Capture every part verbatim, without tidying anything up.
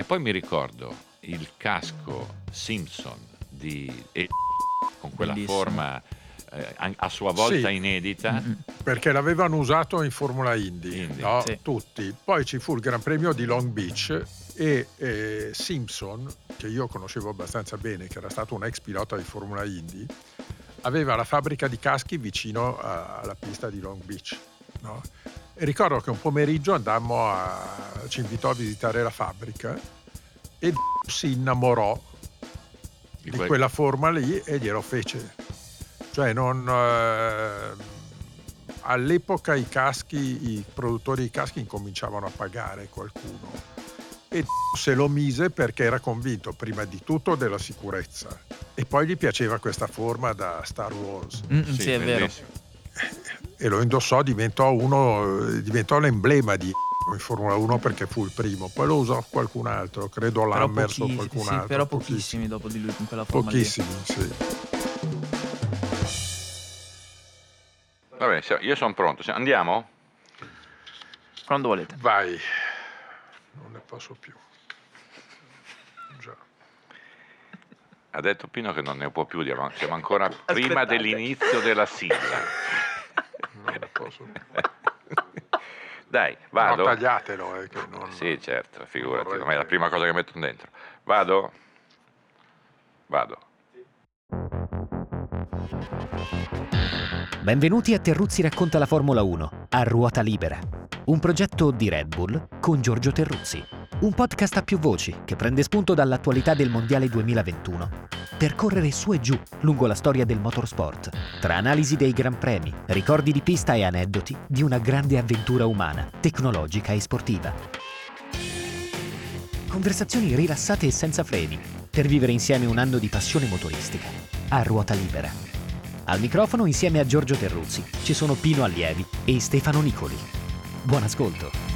E poi mi ricordo il casco Simpson di e... con quella bellissimo. Forma eh, a sua volta sì, inedita, mm-hmm. perché l'avevano usato in Formula Indy, Indy. No? Sì. Tutti. Poi ci fu il Gran Premio di Long Beach e eh, Simpson, che io conoscevo abbastanza bene, che era stato un ex pilota di Formula Indy, aveva la fabbrica di caschi vicino a, alla pista di Long Beach, no? E ricordo che un pomeriggio andammo a, ci invitò a visitare la fabbrica e si innamorò di, di quel... quella forma lì e glielo fece. Cioè non eh, all'epoca i caschi, i produttori di caschi incominciavano a pagare qualcuno e se lo mise perché era convinto prima di tutto della sicurezza e poi gli piaceva questa forma da Star Wars. Mm, sì, sì, è bellissimo. Vero. E lo indossò, diventò uno, diventò l'emblema di in Formula uno perché fu il primo, poi lo usò qualcun altro, credo l'Hammers o qualcun sì, altro. Però pochissimi, pochissimi dopo di lui in quella forma. Pochissimi, lì. Sì. Vabbè, io sono pronto. Andiamo? Quando volete. Vai. Non ne posso più. Già. Ha detto Pino che non ne può più, dirlo. Siamo ancora aspettate. Prima dell'inizio della sigla. Non ne posso più. Dai, vado. No, tagliatelo. Eh, che non... Sì, certo, figurati, non è la prima cosa che metto dentro. Vado? Vado. Benvenuti a Terruzzi racconta la Formula uno, a ruota libera. Un progetto di Red Bull con Giorgio Terruzzi. Un podcast a più voci che prende spunto dall'attualità del Mondiale duemilaventuno per correre su e giù lungo la storia del motorsport, tra analisi dei gran premi, ricordi di pista e aneddoti di una grande avventura umana, tecnologica e sportiva. Conversazioni rilassate e senza freni per vivere insieme un anno di passione motoristica a ruota libera. Al microfono insieme a Giorgio Terruzzi ci sono Pino Allievi e Stefano Nicoli. Buon ascolto.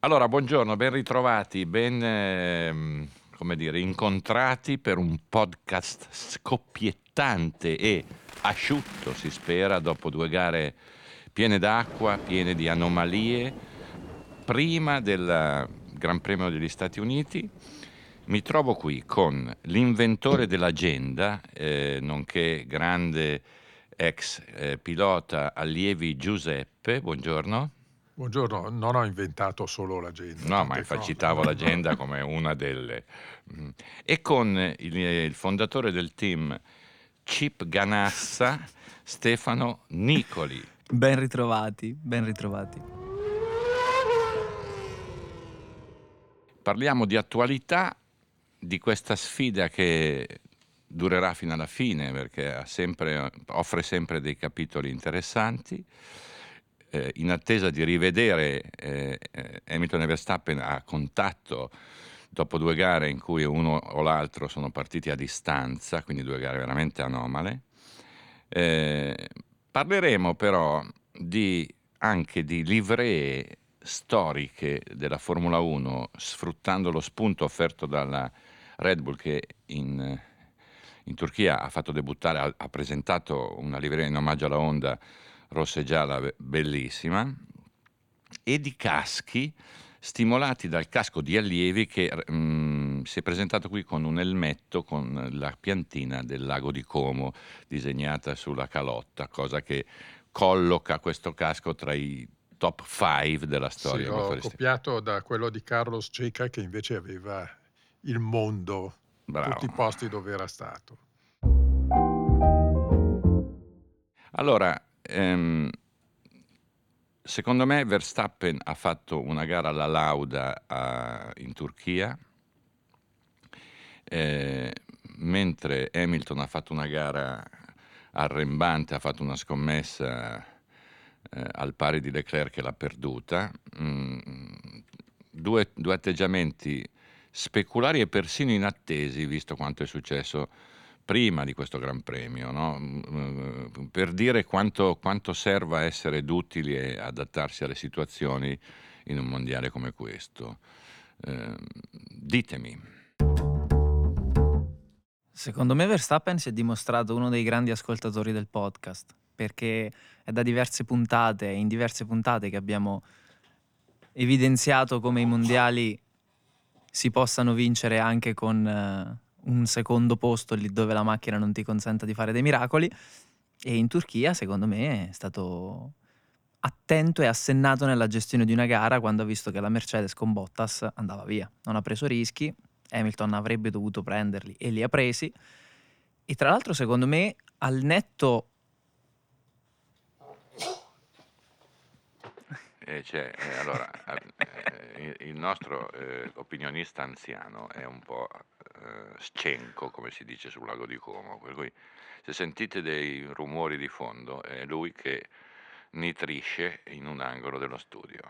Allora, buongiorno, ben ritrovati, ben, eh, come dire, incontrati per un podcast scoppiettante e asciutto, si spera, dopo due gare piene d'acqua, piene di anomalie. Prima del Gran Premio degli Stati Uniti mi trovo qui con l'inventore dell'agenda, eh, nonché grande ex eh, pilota Allievi Giuseppe, buongiorno. Buongiorno, non ho inventato solo l'agenda. No, ma infatti citavo l'agenda come una delle... E con il, il fondatore del team Chip Ganassa, Stefano Nicoli. Ben ritrovati, ben ritrovati. Parliamo di attualità, di questa sfida che durerà fino alla fine, perché ha sempre, offre sempre dei capitoli interessanti. Eh, in attesa di rivedere eh, Hamilton e Verstappen a contatto dopo due gare in cui uno o l'altro sono partiti a distanza, quindi due gare veramente anomale. Eh, parleremo però di, anche di livree storiche della Formula uno, sfruttando lo spunto offerto dalla Red Bull che in, in Turchia ha fatto debuttare, ha, ha presentato una livrea in omaggio alla Honda rossa e gialla bellissima, e di caschi stimolati dal casco di Allievi che mh, si è presentato qui con un elmetto con la piantina del lago di Como disegnata sulla calotta, cosa che colloca questo casco tra i top five della storia. Sì, ho copiato da quello di Carlos Checa che invece aveva il mondo, bravo, tutti i posti dove era stato. Allora, secondo me Verstappen ha fatto una gara alla Lauda a, in Turchia, eh, mentre Hamilton ha fatto una gara arrembante, ha fatto una scommessa eh, al pari di Leclerc che l'ha perduta. Mm, due, due atteggiamenti speculari e persino inattesi, visto quanto è successo prima di questo Gran Premio, no? Per dire quanto, quanto serva essere d'utili e adattarsi alle situazioni in un mondiale come questo. Eh, ditemi. Secondo me Verstappen si è dimostrato uno dei grandi ascoltatori del podcast. perché è da diverse puntate, in diverse puntate che abbiamo evidenziato come i mondiali si possano vincere anche con uh, un secondo posto lì dove la macchina non ti consenta di fare dei miracoli, e in Turchia secondo me è stato attento e assennato nella gestione di una gara quando ha visto che la Mercedes con Bottas andava via, non ha preso rischi, Hamilton avrebbe dovuto prenderli e li ha presi, e tra l'altro secondo me al netto Eh, cioè, eh, allora, eh, il nostro eh, opinionista anziano è un po' eh, scenco, come si dice sul lago di Como, per cui se sentite dei rumori di fondo è lui che nitrisce in un angolo dello studio.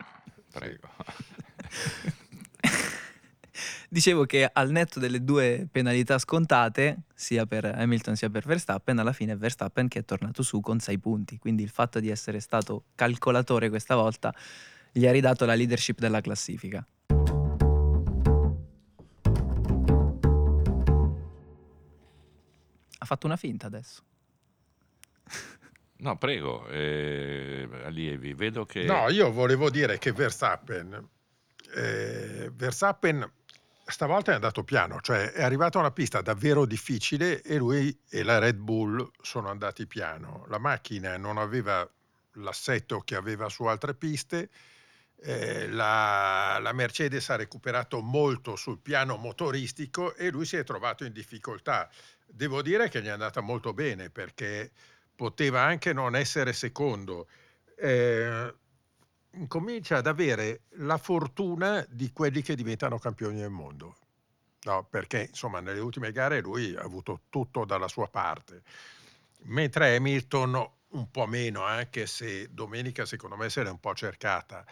Prego. Dicevo che al netto delle due penalità scontate, sia per Hamilton sia per Verstappen, alla fine è Verstappen che è tornato su con sei punti, quindi il fatto di essere stato calcolatore questa volta gli ha ridato la leadership della classifica. Ha fatto una finta adesso. No, prego, eh, Allievi, vedo che... No, io volevo dire che Verstappen... Eh, Verstappen stavolta è andato piano, cioè è arrivata una pista davvero difficile e lui e la Red Bull sono andati piano. La macchina non aveva l'assetto che aveva su altre piste, eh, la, la Mercedes ha recuperato molto sul piano motoristico e lui si è trovato in difficoltà. Devo dire che gli è andata molto bene perché poteva anche non essere secondo. Eh, Comincia ad avere la fortuna di quelli che diventano campioni del mondo, no, perché insomma nelle ultime gare lui ha avuto tutto dalla sua parte, mentre Hamilton un po' meno, anche se domenica secondo me se l'è un po' cercata.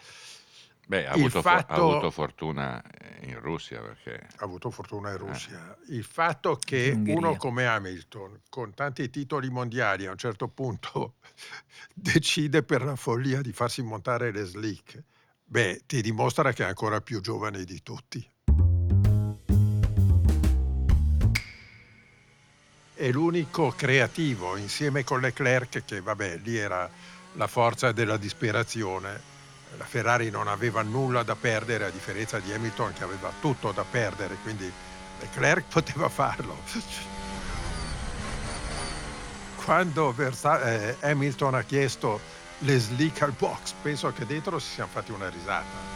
Beh, ha avuto, fatto, for- ha avuto fortuna in Russia perché... Ha avuto fortuna in Russia. Eh. Il fatto che uno come Hamilton, con tanti titoli mondiali, a un certo punto decide per la follia di farsi montare le slick, beh, ti dimostra che è ancora più giovane di tutti. È l'unico creativo, insieme con Leclerc, che vabbè, lì era la forza della disperazione. La Ferrari non aveva nulla da perdere, a differenza di Hamilton che aveva tutto da perdere, quindi Leclerc poteva farlo. Quando Versa- eh, Hamilton ha chiesto le slick al box, penso che dentro si siano fatti una risata.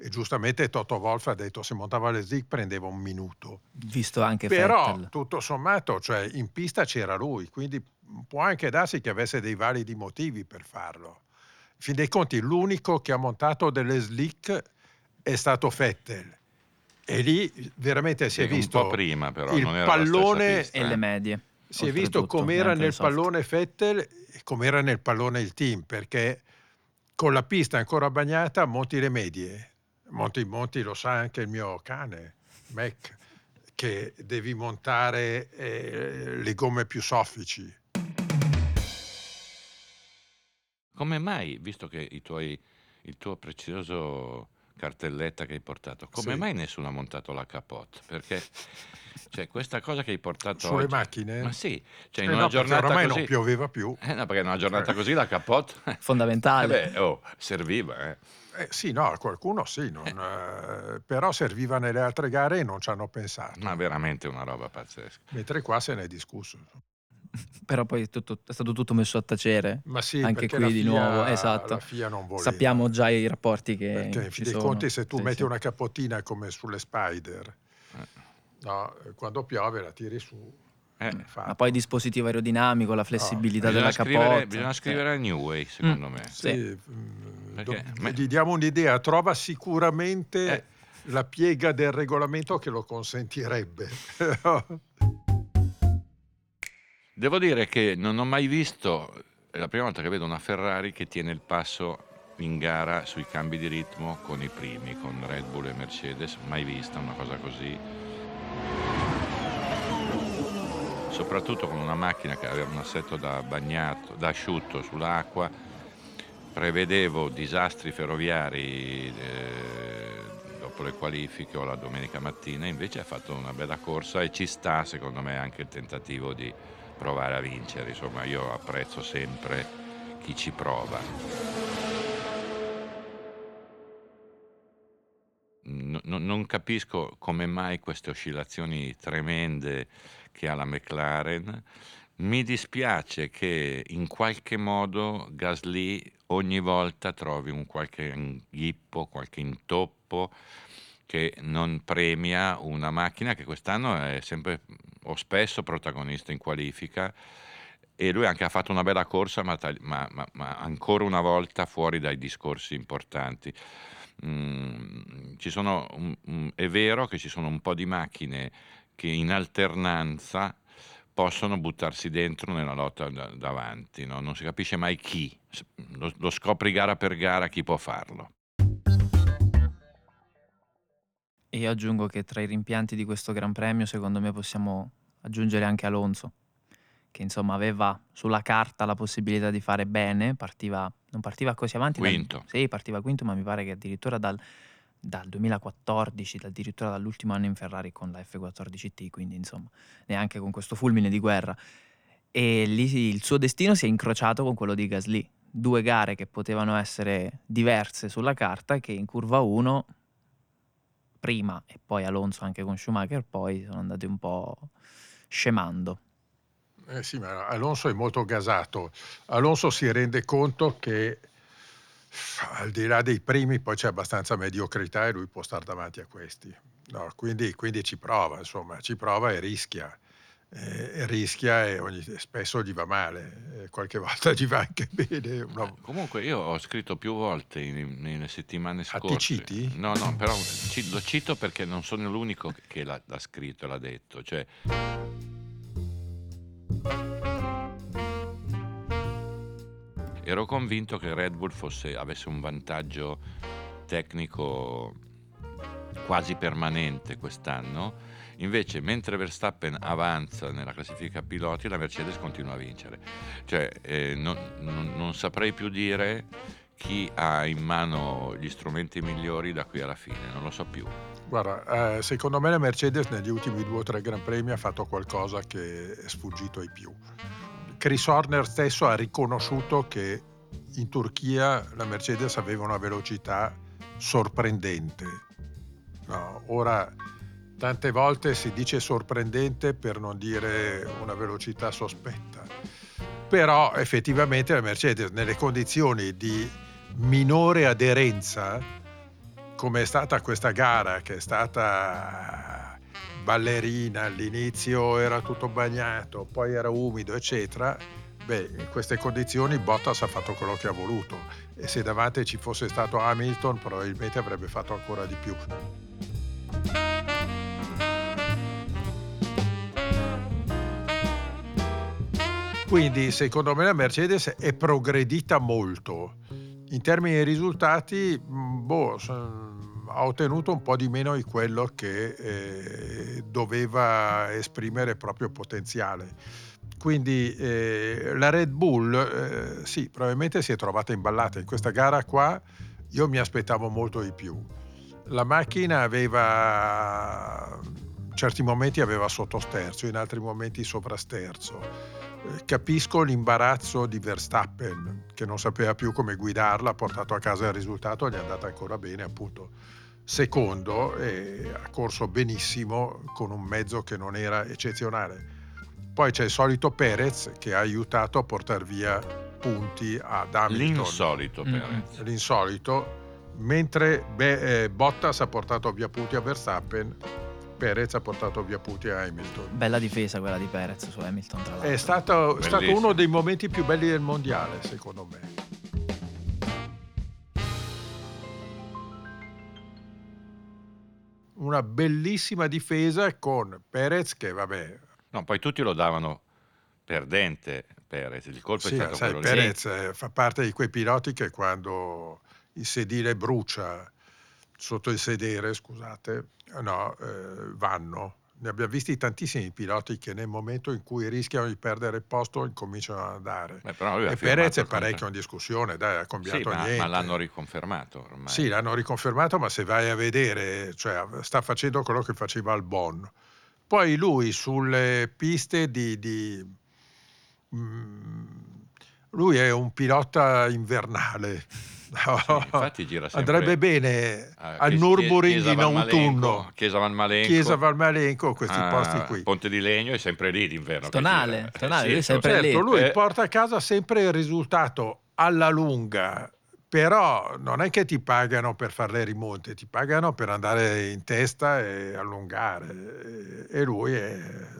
E giustamente Toto Wolff ha detto se montava le slick prendeva un minuto. Visto anche Però, Fettel. Però tutto sommato, cioè, in pista c'era lui, quindi può anche darsi che avesse dei validi motivi per farlo. In fin dei conti l'unico che ha montato delle slick è stato Fettel e lì veramente si è visto un po' prima, però, il non era pallone la pista, eh? E le medie. Si è visto com'era nel pallone Fettel e com'era nel pallone il team, perché con la pista ancora bagnata monti le medie. Monti Monti lo sa anche il mio cane Mac, che devi montare eh, le gomme più soffici. Come mai, visto che i tuoi, il tuo prezioso cartelletta che hai portato, come sì. mai nessuno ha montato la capote? Perché cioè, questa cosa che hai portato sulle oggi, macchine? Ma sì, cioè in eh una no, giornata ormai così, non pioveva più. Eh no, perché in una giornata eh. così la capote fondamentale. Eh beh, oh, serviva, eh. Eh, sì, no, qualcuno sì, non, eh, però serviva nelle altre gare e non ci hanno pensato. Ma veramente una roba pazzesca. Mentre qua se ne è discusso. Però poi è, tutto, è stato tutto messo a tacere. Ma sì, anche qui di nuovo, esatto. La F I A non voleva. Sappiamo già i rapporti che perché in fin dei conti se tu sì, metti sì. una capotina come sulle Spider, eh. no, quando piove la tiri su. Eh, ma poi il dispositivo aerodinamico, la flessibilità no, della capote, bisogna scrivere a New Way secondo mm, me sì. Sì. Perché, Do, gli diamo un'idea, trova sicuramente eh. la piega del regolamento che lo consentirebbe. Devo dire che non ho mai visto, è la prima volta che vedo una Ferrari che tiene il passo in gara sui cambi di ritmo con i primi, con Red Bull e Mercedes, mai vista una cosa così, soprattutto con una macchina che aveva un assetto da bagnato, da asciutto sull'acqua. Prevedevo disastri ferroviari eh, dopo le qualifiche o la domenica mattina, invece ha fatto una bella corsa e ci sta secondo me anche il tentativo di provare a vincere. Insomma, io apprezzo sempre chi ci prova. No, no, non capisco come mai queste oscillazioni tremende che ha la McLaren. Mi dispiace che in qualche modo Gasly ogni volta trovi un qualche inghippo, qualche intoppo che non premia una macchina che quest'anno è sempre o spesso protagonista in qualifica, e lui anche ha fatto una bella corsa ma, ma, ma, ma ancora una volta fuori dai discorsi importanti. Mm, ci sono, mm, è vero che ci sono un po' di macchine che in alternanza possono buttarsi dentro nella lotta davanti, no? Non si capisce mai chi, lo, lo scopri gara per gara chi può farlo. E io aggiungo che tra i rimpianti di questo Gran Premio secondo me possiamo aggiungere anche Alonso, che insomma aveva sulla carta la possibilità di fare bene, partiva, non partiva così avanti. Quinto. Dal, sì, partiva quinto, ma mi pare che addirittura dal... dal duemilaquattordici, addirittura dall'ultimo anno in Ferrari con la F quattordici T, quindi insomma neanche con questo fulmine di guerra, e lì il suo destino si è incrociato con quello di Gasly. Due gare che potevano essere diverse sulla carta, che in curva uno prima e poi Alonso anche con Schumacher poi sono andati un po' scemando. Eh sì, ma Alonso è molto gasato. Alonso si rende conto che al di là dei primi poi c'è abbastanza mediocrità e lui può stare davanti a questi, no, quindi, quindi ci prova, insomma ci prova e rischia e, e rischia e ogni, spesso gli va male e qualche volta gli va anche bene. Una... comunque io ho scritto più volte in, nelle settimane scorse. Ah, ti citi? No, no, però lo cito perché non sono l'unico che l'ha, l'ha scritto e l'ha detto, cioè ero convinto che Red Bull fosse, avesse un vantaggio tecnico quasi permanente quest'anno, invece mentre Verstappen avanza nella classifica piloti la Mercedes continua a vincere, cioè eh, non, non, non saprei più dire chi ha in mano gli strumenti migliori da qui alla fine, non lo so più. Guarda, eh, secondo me la Mercedes negli ultimi due o tre Gran Premi ha fatto qualcosa che è sfuggito ai più. Chris Horner stesso ha riconosciuto che in Turchia la Mercedes aveva una velocità sorprendente. No, ora, tante volte si dice sorprendente per non dire una velocità sospetta, però effettivamente la Mercedes nelle condizioni di minore aderenza, come è stata questa gara, che è stata... ballerina, all'inizio era tutto bagnato, poi era umido eccetera, beh, in queste condizioni Bottas ha fatto quello che ha voluto e se davanti ci fosse stato Hamilton probabilmente avrebbe fatto ancora di più. Quindi secondo me la Mercedes è progredita molto in termini di risultati, boh, ha ottenuto un po' di meno di quello che eh, doveva esprimere il proprio potenziale. Quindi eh, la Red Bull eh, sì, probabilmente si è trovata imballata in questa gara qua. Io mi aspettavo molto di più. La macchina aveva, in certi momenti aveva sottosterzo, in altri momenti sovrasterzo. Eh, capisco l'imbarazzo di Verstappen che non sapeva più come guidarla, ha portato a casa il risultato, gli è andata ancora bene appunto secondo e ha corso benissimo con un mezzo che non era eccezionale. Poi c'è il solito Perez che ha aiutato a portare via punti ad Hamilton. L'insolito Perez. L'insolito, mentre beh, eh, Bottas ha portato via punti a Verstappen, Perez ha portato via punti a Hamilton. Bella difesa quella di Perez su Hamilton, tra l'altro. È stato, stato uno dei momenti più belli del mondiale, secondo me. Una bellissima difesa con Perez che vabbè, no, poi tutti lo davano perdente Perez, il colpo sì, è stato sai, quello Perez lì. Perez fa parte di quei piloti che quando il sedile brucia sotto il sedere, scusate, no, eh, vanno ne abbiamo visti tantissimi piloti che nel momento in cui rischiano di perdere il posto incominciano a andare. Beh, però e Perez è parecchio in discussione, dai, ha cambiato sì, ma, niente. Ma l'hanno riconfermato ormai. Sì, l'hanno riconfermato, ma se vai a vedere, cioè, sta facendo quello che faceva Albon. Poi lui sulle piste di... di mh, lui è un pilota invernale. No. Sì, infatti gira sempre. Andrebbe bene ah, al Nürburgring in autunno, Chiesa Valmalenco, Chiesa Valmalenco, questi ah, posti qui. Ponte di Legno è sempre lì d'inverno. Tonale, Tonale, sì, sempre certo, lì. Lui eh. porta a casa sempre il risultato alla lunga, però non è che ti pagano per fare le rimonte, ti pagano per andare in testa e allungare. E lui è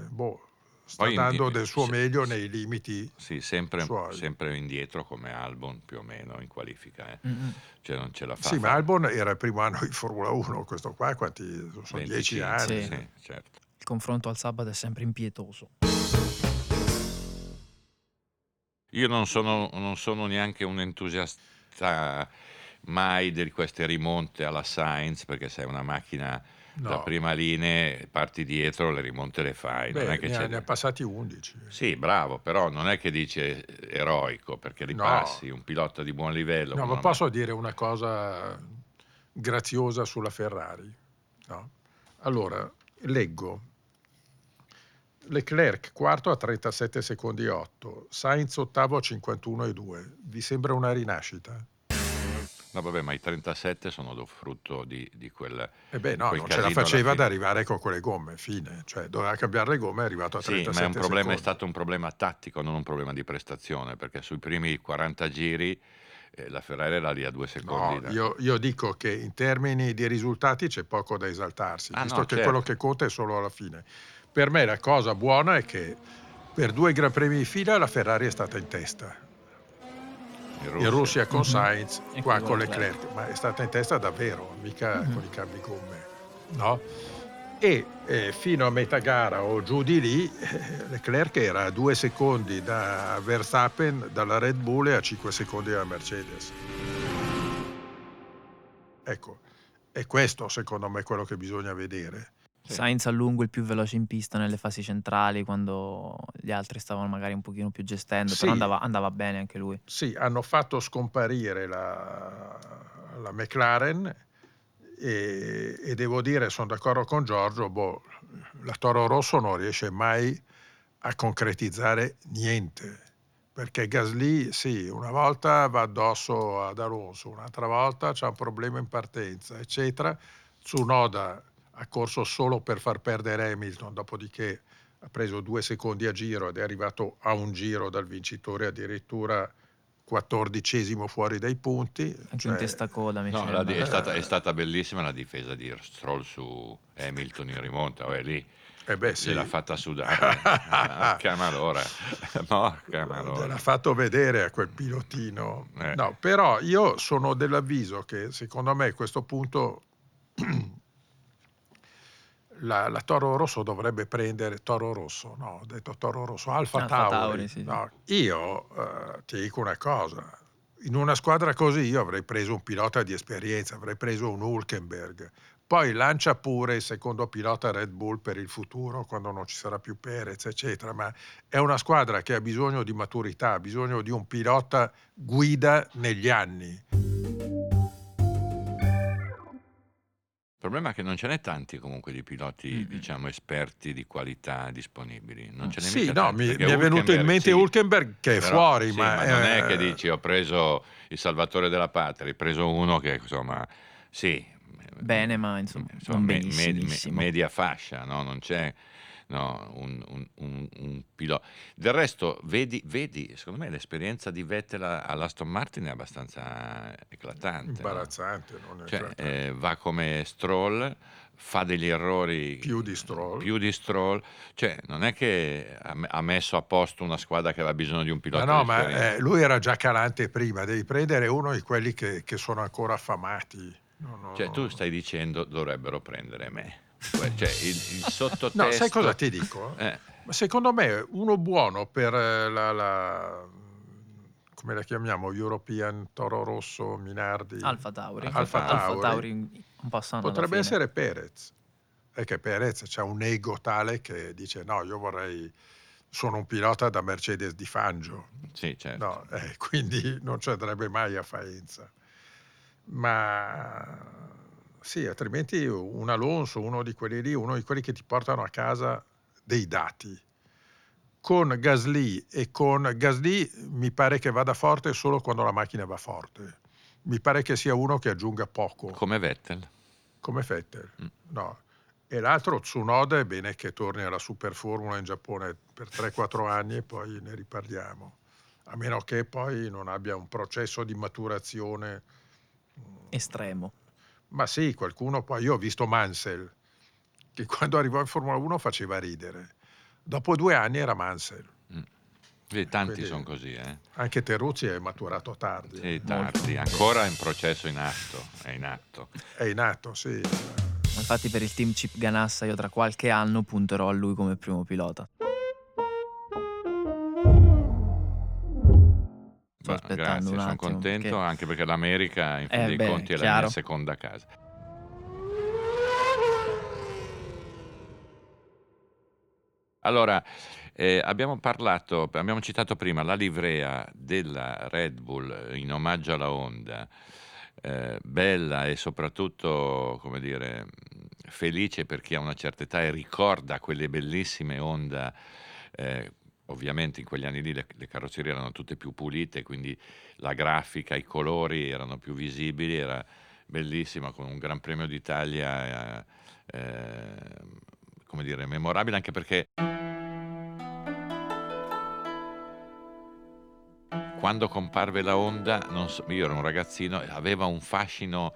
boh. sta Poi dando indietro, del suo se, meglio nei limiti sì, sempre, sempre indietro come Albon più o meno in qualifica eh. mm-hmm. Cioè non ce la fa sì fa. Ma Albon era il primo anno in Formula uno, questo qua quanti sono, dieci anni sì. Sì, certo. Il confronto al sabato è sempre impietoso. Io non sono, non sono neanche un entusiasta mai di queste rimonte alla Sainz, perché sei una macchina no. La prima linea, parti dietro, le rimonte le fai. Beh, non è che ne, c'è... ne ha passati undici. Sì, bravo, però non è che dice eroico, perché li no. passi, un pilota di buon livello. No, ma posso me... dire una cosa graziosa sulla Ferrari? No? Allora, leggo. Leclerc quarto a trentasette secondi e otto, Sainz ottavo a cinquantuno e due. Vi sembra una rinascita? No, vabbè, ma i trentasette sono frutto di, di quel. E beh, no, quel non ce la faceva ad arrivare con quelle gomme, fine. Cioè, doveva cambiare le gomme, è arrivato a trentasette. Sì, ma è, un problema, è stato un problema tattico, non un problema di prestazione, perché sui primi quaranta giri eh, la Ferrari era lì a due secondi. No, da... io, io dico che in termini di risultati c'è poco da esaltarsi, ah, visto no, che certo. quello che conta è solo alla fine. Per me la cosa buona è che per due Gran Premi di fila la Ferrari è stata in testa. In Russia. in Russia con Sainz, mm-hmm. qua con Leclerc, Leclerc, ma è stata in testa davvero, mica mm-hmm. con i cambi gomme, no? E eh, fino a metà gara o giù di lì, eh, Leclerc era a due secondi da Verstappen, dalla Red Bull, e a cinque secondi dalla Mercedes. Ecco, è questo secondo me quello che bisogna vedere. Sì. Sainz a lungo il più veloce in pista nelle fasi centrali, quando gli altri stavano magari un pochino più gestendo, sì. però andava, andava bene anche lui. Sì, hanno fatto scomparire la, la McLaren e, e devo dire, sono d'accordo con Giorgio, boh, la Toro Rosso non riesce mai a concretizzare niente, perché Gasly sì, una volta va addosso ad Alonso, un'altra volta c'ha un problema in partenza, eccetera. Tsunoda ha corso solo per far perdere Hamilton, dopodiché ha preso due secondi a giro ed è arrivato a un giro dal vincitore, addirittura quattordicesimo fuori dai punti. Anche cioè... in testa coda. Mi no, la di- è, stata, è stata bellissima la difesa di Stroll su Hamilton in rimonta, oh, è lì. Eh beh, sì. Se l'ha fatta sudare, porca malora, porca malora. L'ha fatto vedere a quel pilotino. Eh. No, però io sono dell'avviso che secondo me a questo punto... La, la Toro Rosso dovrebbe prendere Toro Rosso, no, ho detto Toro Rosso, Alfa Tauri. Tauri sì, no. sì. Io uh, ti dico una cosa, in una squadra così io avrei preso un pilota di esperienza, avrei preso un Hülkenberg, poi lancia pure il secondo pilota Red Bull per il futuro, quando non ci sarà più Perez, eccetera, ma è una squadra che ha bisogno di maturità, ha bisogno di un pilota guida negli anni. Il problema è che non ce n'è tanti comunque di piloti, mm-hmm. diciamo, esperti di qualità disponibili. Non ce n'è sì, mica no, tanti, mi, mi è venuto in mente sì, Hülkenberg che è però, fuori. Sì, ma, ma eh... non è che dici ho preso il salvatore della patria, ho preso uno che insomma, sì. Bene, ma insomma, insomma me, med, media fascia, no? Non c'è no, un, un, un, un pilota. Del resto, vedi, vedi, secondo me l'esperienza di Vettel all'Aston Martin è abbastanza eclatante. Imbarazzante, no? Non è cioè, eh, va come Stroll, fa degli errori più di Stroll, più di Stroll. Cioè, non è che ha messo a posto una squadra che aveva bisogno di un pilota. Ma no, ma eh, lui era già calante prima, devi prendere uno di quelli che, che sono ancora affamati. No, no, cioè, tu stai dicendo dovrebbero prendere me. Cioè, il, il sottotesto... No, sai cosa ti dico? Eh. Secondo me uno buono per la, la come la chiamiamo, European Toro Rosso Minardi Alfa Tauri, Alfa Tauri. Alfa Tauri. Alfa Tauri. Un potrebbe essere Perez. è che Perez c'ha un ego tale che dice no, io vorrei, sono un pilota da Mercedes di Fangio, sì, certo. No, eh, quindi non ci andrebbe mai a Faenza. Ma sì, altrimenti un Alonso, uno di quelli lì, uno di quelli che ti portano a casa dei dati. Con Gasly e con Gasly mi pare che vada forte solo quando la macchina va forte. Mi pare che sia uno che aggiunga poco. Come Vettel. Come Vettel, mm. no. E l'altro, Tsunoda, è bene che torni alla Super Formula in Giappone per tre quattro anni e poi ne riparliamo. A meno che poi non abbia un processo di maturazione estremo. Ma sì, qualcuno poi... Io ho visto Mansell, che quando arrivò in Formula uno faceva ridere. Dopo due anni era Mansell. Mm. Sì, tanti sono così, eh. Anche Terruzzi è maturato tardi. Sì, tardi. Molto. Ancora è un processo in atto. È in atto. È in atto, sì. Infatti per il team Chip Ganassa io tra qualche anno punterò a lui come primo pilota. Grazie, sono attimo, contento, perché... anche perché l'America in fin eh, dei beh, conti è chiaro. La mia seconda casa. Allora, eh, abbiamo parlato, abbiamo citato prima la livrea della Red Bull in omaggio alla Honda, eh, bella e soprattutto, come dire, felice per chi ha una certa età e ricorda quelle bellissime Honda. eh, Ovviamente in quegli anni lì le, le carrozzerie erano tutte più pulite, quindi la grafica, i colori erano più visibili, era bellissima, con un Gran Premio d'Italia, eh, come dire, memorabile, anche perché quando comparve la Honda, non so, io ero un ragazzino, aveva un fascino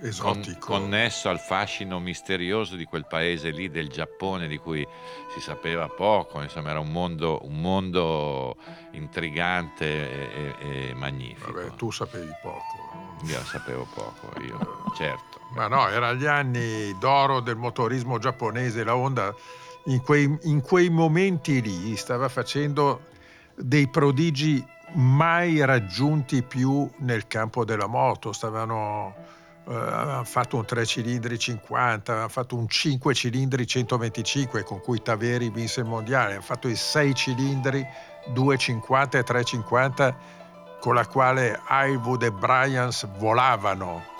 esotico, con, connesso al fascino misterioso di quel paese lì, del Giappone, di cui si sapeva poco, insomma era un mondo, un mondo intrigante e, e, e magnifico. Vabbè, tu sapevi poco. Io sapevo poco, io, certo. Ma no, erano gli anni d'oro del motorismo giapponese, la Honda in quei, in quei momenti lì stava facendo dei prodigi mai raggiunti più nel campo della moto, stavano... Uh, hanno fatto un tre cilindri cinquanta, hanno fatto un cinque cilindri centoventicinque con cui Taveri vinse il mondiale, hanno fatto i sei cilindri duecentocinquanta e trecentocinquanta con la quale Ivewood e Bryans volavano.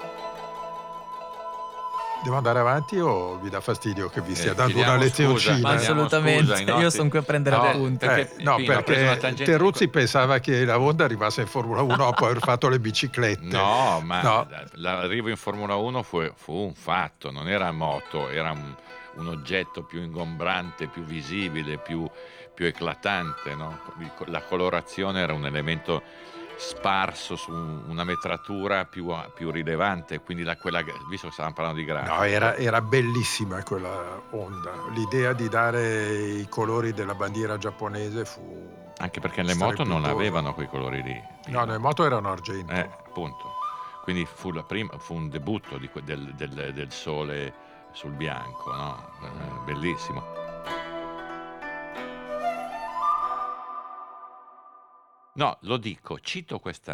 Devo andare avanti o vi dà fastidio che vi stia eh, dando una lezioncina? Assolutamente, scusa, io sono qui a prendere no, appunti. Eh, no, perché Terruzzi pensava che la Honda arrivasse in Formula uno dopo aver fatto le biciclette. No, ma no. L'arrivo in Formula uno fu, fu un fatto, non era moto, era un, un oggetto più ingombrante, più visibile, più, più eclatante. No? La colorazione era un elemento sparso su una metratura più, più rilevante, quindi la, quella, visto che stavamo parlando di grafica, no, era, era bellissima quella Honda. L'idea di dare i colori della bandiera giapponese fu, anche perché le moto non avevano quei colori lì, no, le moto erano argento, eh, appunto, quindi fu la prima, fu un debutto di, del, del, del sole sul bianco, no? Bellissimo. No, lo dico, cito questo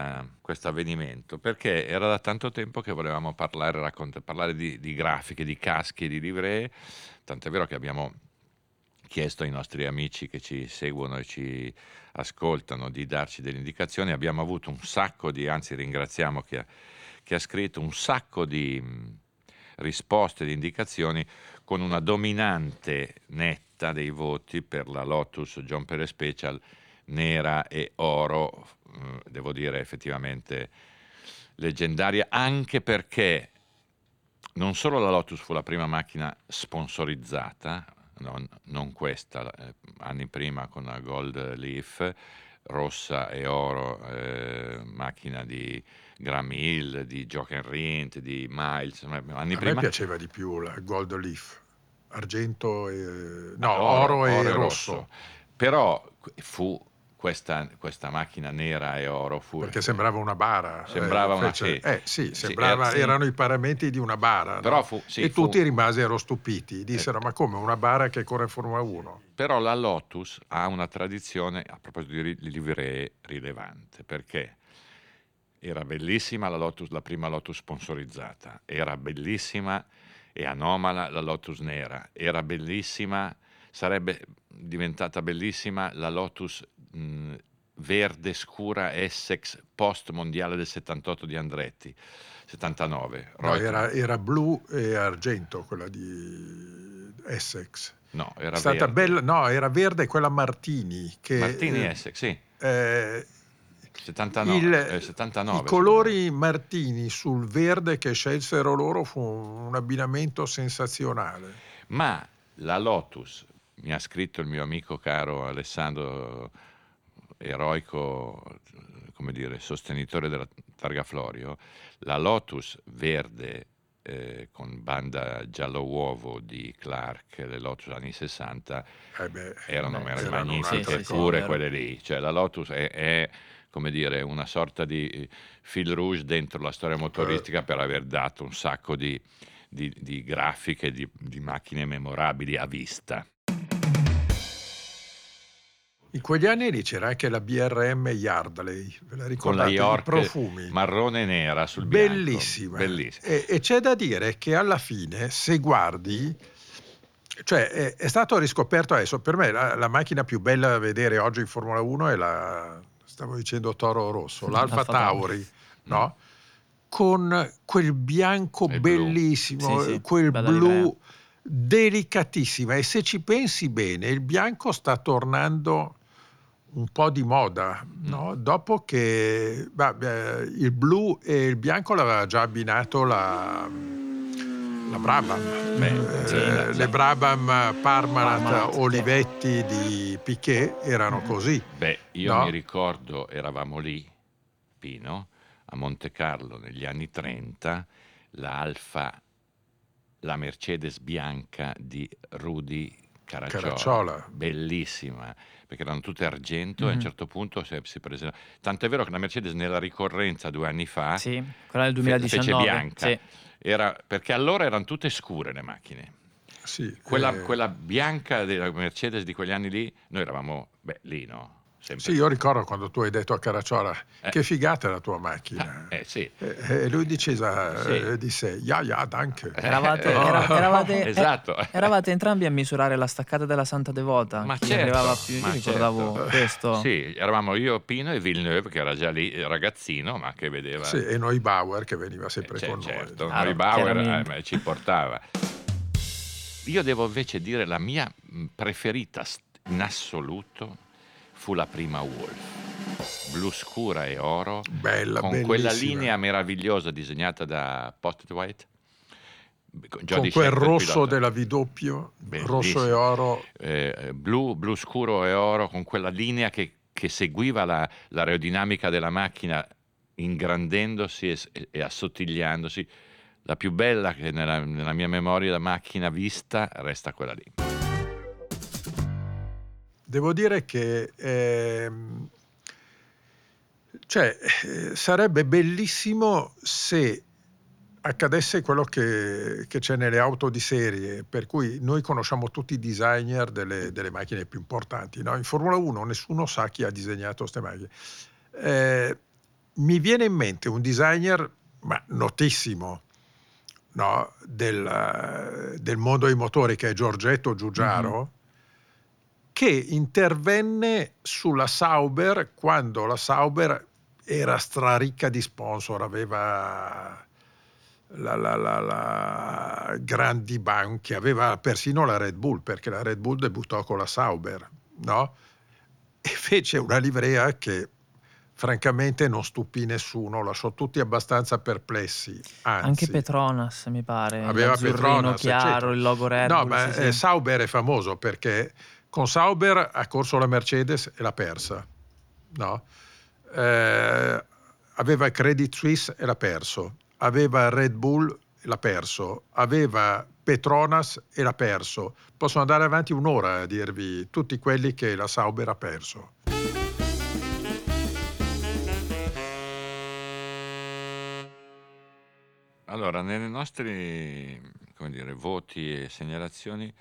avvenimento perché era da tanto tempo che volevamo parlare, raccont- parlare di, di grafiche, di caschi, di livree, tant'è vero che abbiamo chiesto ai nostri amici che ci seguono e ci ascoltano di darci delle indicazioni, abbiamo avuto un sacco di, anzi ringraziamo chi ha, chi ha scritto, un sacco di mh, risposte, di indicazioni, con una dominante netta dei voti per la Lotus John Pere Special, nera e oro, devo dire effettivamente leggendaria, anche perché non solo la Lotus fu la prima macchina sponsorizzata, non, non questa, eh, anni prima con la Gold Leaf, rossa e oro, eh, macchina di Graham Hill, di Jochen Rindt, di Miles, anni a prima. Me piaceva di più la Gold Leaf, argento e... no, oro, oro, e, oro e rosso. rosso. Però fu... Questa, questa macchina nera e oro fu... Perché sembrava una bara. Sembrava eh, una... Fece, sì. Eh, sì, sembrava, sì, erano i paramenti di una bara. Però no? fu, sì, e fu... tutti rimasero stupiti. Dissero, eh. ma come, una bara che corre in Formula uno? Però la Lotus ha una tradizione, a proposito di livree, rilevante. Perché era bellissima la Lotus, la prima Lotus sponsorizzata. Era bellissima è anomala la Lotus nera, era bellissima, sarebbe diventata bellissima la Lotus mh, verde scura Essex post mondiale del settantotto di Andretti, settantanove. No, era, era blu e argento quella di Essex. No, era stata verde. Bella, no, era verde quella Martini. Che, Martini eh, Essex, sì. Eh, settantanove, il, eh, settantanove, i colori Martini sul verde che scelsero loro fu un abbinamento sensazionale. Ma la Lotus, mi ha scritto il mio amico caro Alessandro, eroico, come dire, sostenitore della targa Florio, la Lotus verde eh, con banda giallo uovo di Clark, le Lotus anni sessanta, eh beh, erano beh, magnifiche, sì, sì, pure sì, quelle lì, cioè la Lotus è, è come dire una sorta di fil rouge dentro la storia motoristica per aver dato un sacco di, di, di grafiche di, di macchine memorabili a vista. In quegli anni lì c'era anche la B R M Yardley, ve la ricordate? Con la i profumi marrone e nera sul bianco. Bellissima. Bellissima. E, e c'è da dire che alla fine, se guardi, cioè è, è stato riscoperto adesso, per me la, la macchina più bella da vedere oggi in Formula uno è la, stavo dicendo Toro Rosso, l'Alfa Tauri, no? Con quel bianco e bellissimo, blu. Sì, sì, quel blu livrea. Delicatissima. E se ci pensi bene, il bianco sta tornando un po' di moda, no? Dopo che vabbè, il blu e il bianco l'aveva già abbinato la, la Brabham, Beh, eh, sì, eh, sì. le Brabham Parmalat Olivetti di Piquet erano così. Beh, io no? mi ricordo, eravamo lì, Pino, a Monte Carlo negli anni trenta, la Alfa, la Mercedes bianca di Rudy Caracciola, Caracciola. Bellissima, perché erano tutte argento, mm-hmm. e a un certo punto si, si prese, tanto è vero che la Mercedes nella ricorrenza due anni fa, sì, quella del duemiladiciannove, fece bianca, sì. Era, perché allora erano tutte scure le macchine, sì, quella, eh... quella bianca della Mercedes di quegli anni lì, noi eravamo beh, lì no? Sempre. Sì, io ricordo quando tu hai detto a Caracciola eh. che figata la tua macchina, eh, sì. e lui diceva, sì. disse ya ya danke, eravate, oh. era, eravate, esatto. eh, eravate entrambi a misurare la staccata della Santa Devota, ma chi certo, arrivava più, io ricordavo certo. questo, sì, eravamo io, Pino e Villeneuve che era già lì ragazzino ma che vedeva, sì, e noi Bauer che veniva sempre eh, con certo. noi, ah, noi Bauer eh, ci portava. Io devo invece dire la mia preferita in assoluto fu la prima Wolf, blu scura e oro, bella, con bellissima. Quella linea meravigliosa disegnata da Postlethwaite, con quel Schaefer, rosso della V W, rosso e oro, eh, blu, blu scuro e oro, con quella linea che, che seguiva la, l'aerodinamica della macchina ingrandendosi e, e assottigliandosi. La più bella che nella, nella mia memoria la macchina vista resta quella lì. Devo dire che ehm, cioè, eh, sarebbe bellissimo se accadesse quello che, che c'è nelle auto di serie, per cui noi conosciamo tutti i designer delle, delle macchine più importanti, no? In Formula uno nessuno sa chi ha disegnato queste macchine. Eh, mi viene in mente un designer ma notissimo, no? del, del mondo dei motori, che è Giorgetto Giugiaro, mm-hmm. che intervenne sulla Sauber quando la Sauber era straricca di sponsor, aveva la, la, la, la grandi banche, aveva persino la Red Bull, perché la Red Bull debuttò con la Sauber, no? E fece una livrea che francamente non stupì nessuno, lasciò tutti abbastanza perplessi. Anzi, anche Petronas mi pare, aveva Petronas chiaro, eccetera. Il logo Red no, Bull. No, ma sì, sì. Sauber è famoso perché con Sauber ha corso la Mercedes e l'ha persa, no? Eh, aveva Credit Suisse e l'ha perso, aveva Red Bull e l'ha perso, aveva Petronas e l'ha perso. Posso andare avanti un'ora a dirvi tutti quelli che la Sauber ha perso. Allora, nelle nostre, come dire, voti e segnalazioni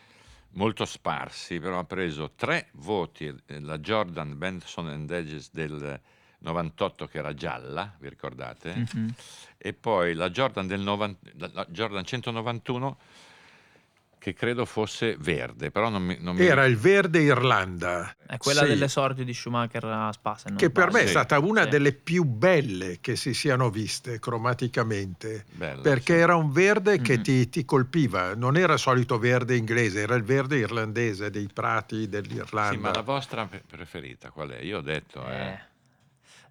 molto sparsi, però ha preso tre voti la Jordan Benson and Hedges del novantotto che era gialla, vi ricordate? Mm-hmm. E poi la Jordan del novanta, la Jordan centonovantuno che credo fosse verde, però non mi, non mi... era il verde Irlanda. È quella sì. delle sorti di Schumacher a Spa, se non che sbaglio. Per me è stata una sì. delle più belle che si siano viste cromaticamente. Bello, perché sì. era un verde mm-hmm. che ti, ti colpiva, non era il solito verde inglese, era il verde irlandese dei prati dell'Irlanda. Sì, ma la vostra preferita qual è? Io ho detto eh. Eh,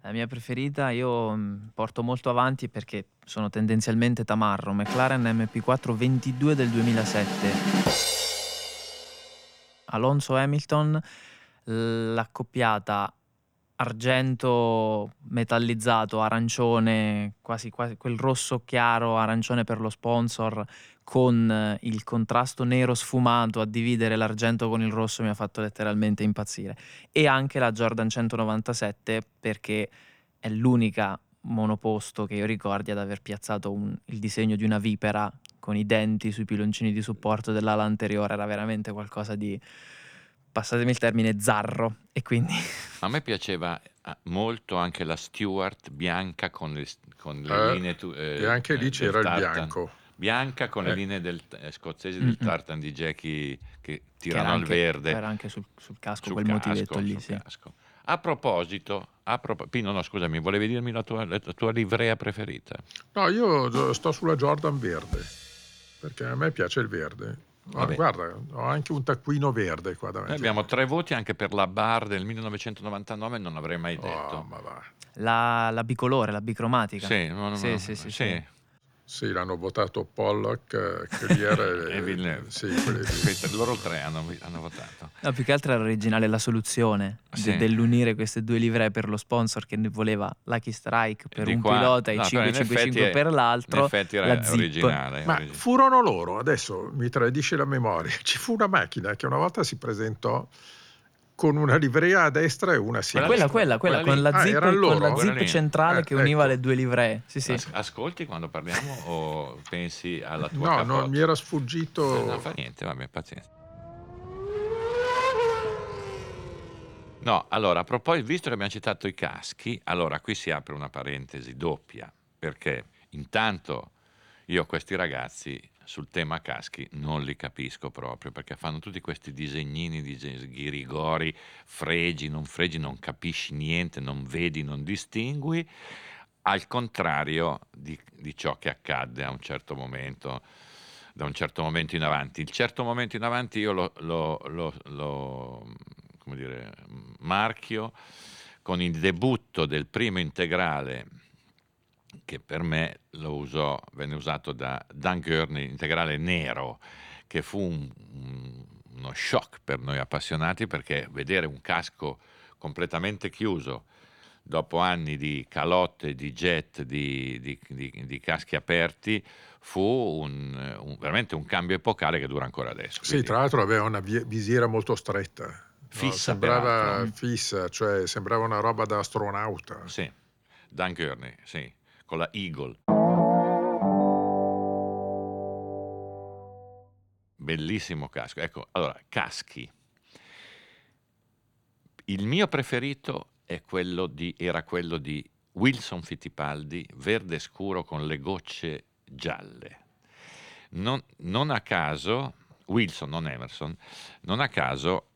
la mia preferita, io porto molto avanti perché sono tendenzialmente tamarro, McLaren M P quattro ventidue del duemilasette, Alonso Hamilton, l'accoppiata argento metallizzato, arancione, quasi, quasi quel rosso chiaro, arancione per lo sponsor, con il contrasto nero sfumato a dividere l'argento con il rosso, mi ha fatto letteralmente impazzire. E anche la Jordan centonovantasette, perché è l'unica monoposto che io ricordi ad aver piazzato un, il disegno di una vipera con i denti sui piloncini di supporto dell'ala anteriore. Era veramente qualcosa di, passatemi il termine, zarro. E quindi a me piaceva molto anche la Stewart bianca con le, con le eh, linee tu, eh, e anche lì eh, c'era il bianco bianca con eh. le linee del, eh, scozzesi mm-hmm. del tartan di Jackie che tirano al verde. Era anche sul, sul casco sul quel casco, motivetto lì. Sì. Casco. A proposito, a prop- Pino, no, scusami, volevi dirmi la tua, la tua livrea preferita? No, io sto sulla Jordan verde, perché a me piace il verde. Ah, guarda, ho anche un taccuino verde qua davanti. Noi abbiamo tre voti anche per la bar del millenovecentonovantanove, non avrei mai detto. Oh, ma va. La, la bicolore, la bicromatica. Sì, no, no, sì, no, sì, sì, sì. sì. Sì, l'hanno votato Pollock, Clear e Villeneuve. Sì, Aspetta, loro tre hanno, hanno votato. No, più che altro era originale la soluzione sì. de, dell'unire queste due livree per lo sponsor che ne voleva Lucky Strike per di un qua, pilota e no, cinque cinque cinque per l'altro. In effetti era la originale. Ma originale. Furono loro, adesso mi tradisce la memoria. Ci fu una macchina che una volta si presentò con una livrea a destra e una a sinistra. Quella, quella, quella, quella con, la zip, ah, con la zip centrale eh, che univa ecco. le due livree. Sì, sì. Ascolti quando parliamo o pensi alla tua no, capote? No, mi era sfuggito. Eh, non fa niente, vabbè, pazienza. No, allora, a proposito, visto che abbiamo citato i caschi, allora qui si apre una parentesi doppia, perché intanto io questi ragazzi sul tema caschi non li capisco proprio, perché fanno tutti questi disegnini di ghirigori, fregi, non fregi, non capisci niente, non vedi, non distingui, al contrario di, di ciò che accadde a un certo momento, da un certo momento in avanti. Il certo momento in avanti io lo, lo, lo, lo come dire, marchio con il debutto del primo integrale, che per me lo usò, venne usato da Dan Gurney, integrale nero, che fu un, un, uno shock per noi appassionati, perché vedere un casco completamente chiuso dopo anni di calotte, di jet, di, di, di, di caschi aperti fu un, un, veramente un cambio epocale che dura ancora adesso. Sì, quindi, tra l'altro aveva una visiera molto stretta, fissa, no, sembrava fissa, cioè sembrava una roba da astronauta. Sì, Dan Gurney, sì, con la Eagle. Bellissimo casco. Ecco, allora, caschi. Il mio preferito è quello di, era quello di Wilson Fittipaldi, verde scuro con le gocce gialle. Non, non a caso, Wilson, non Emerson, non a caso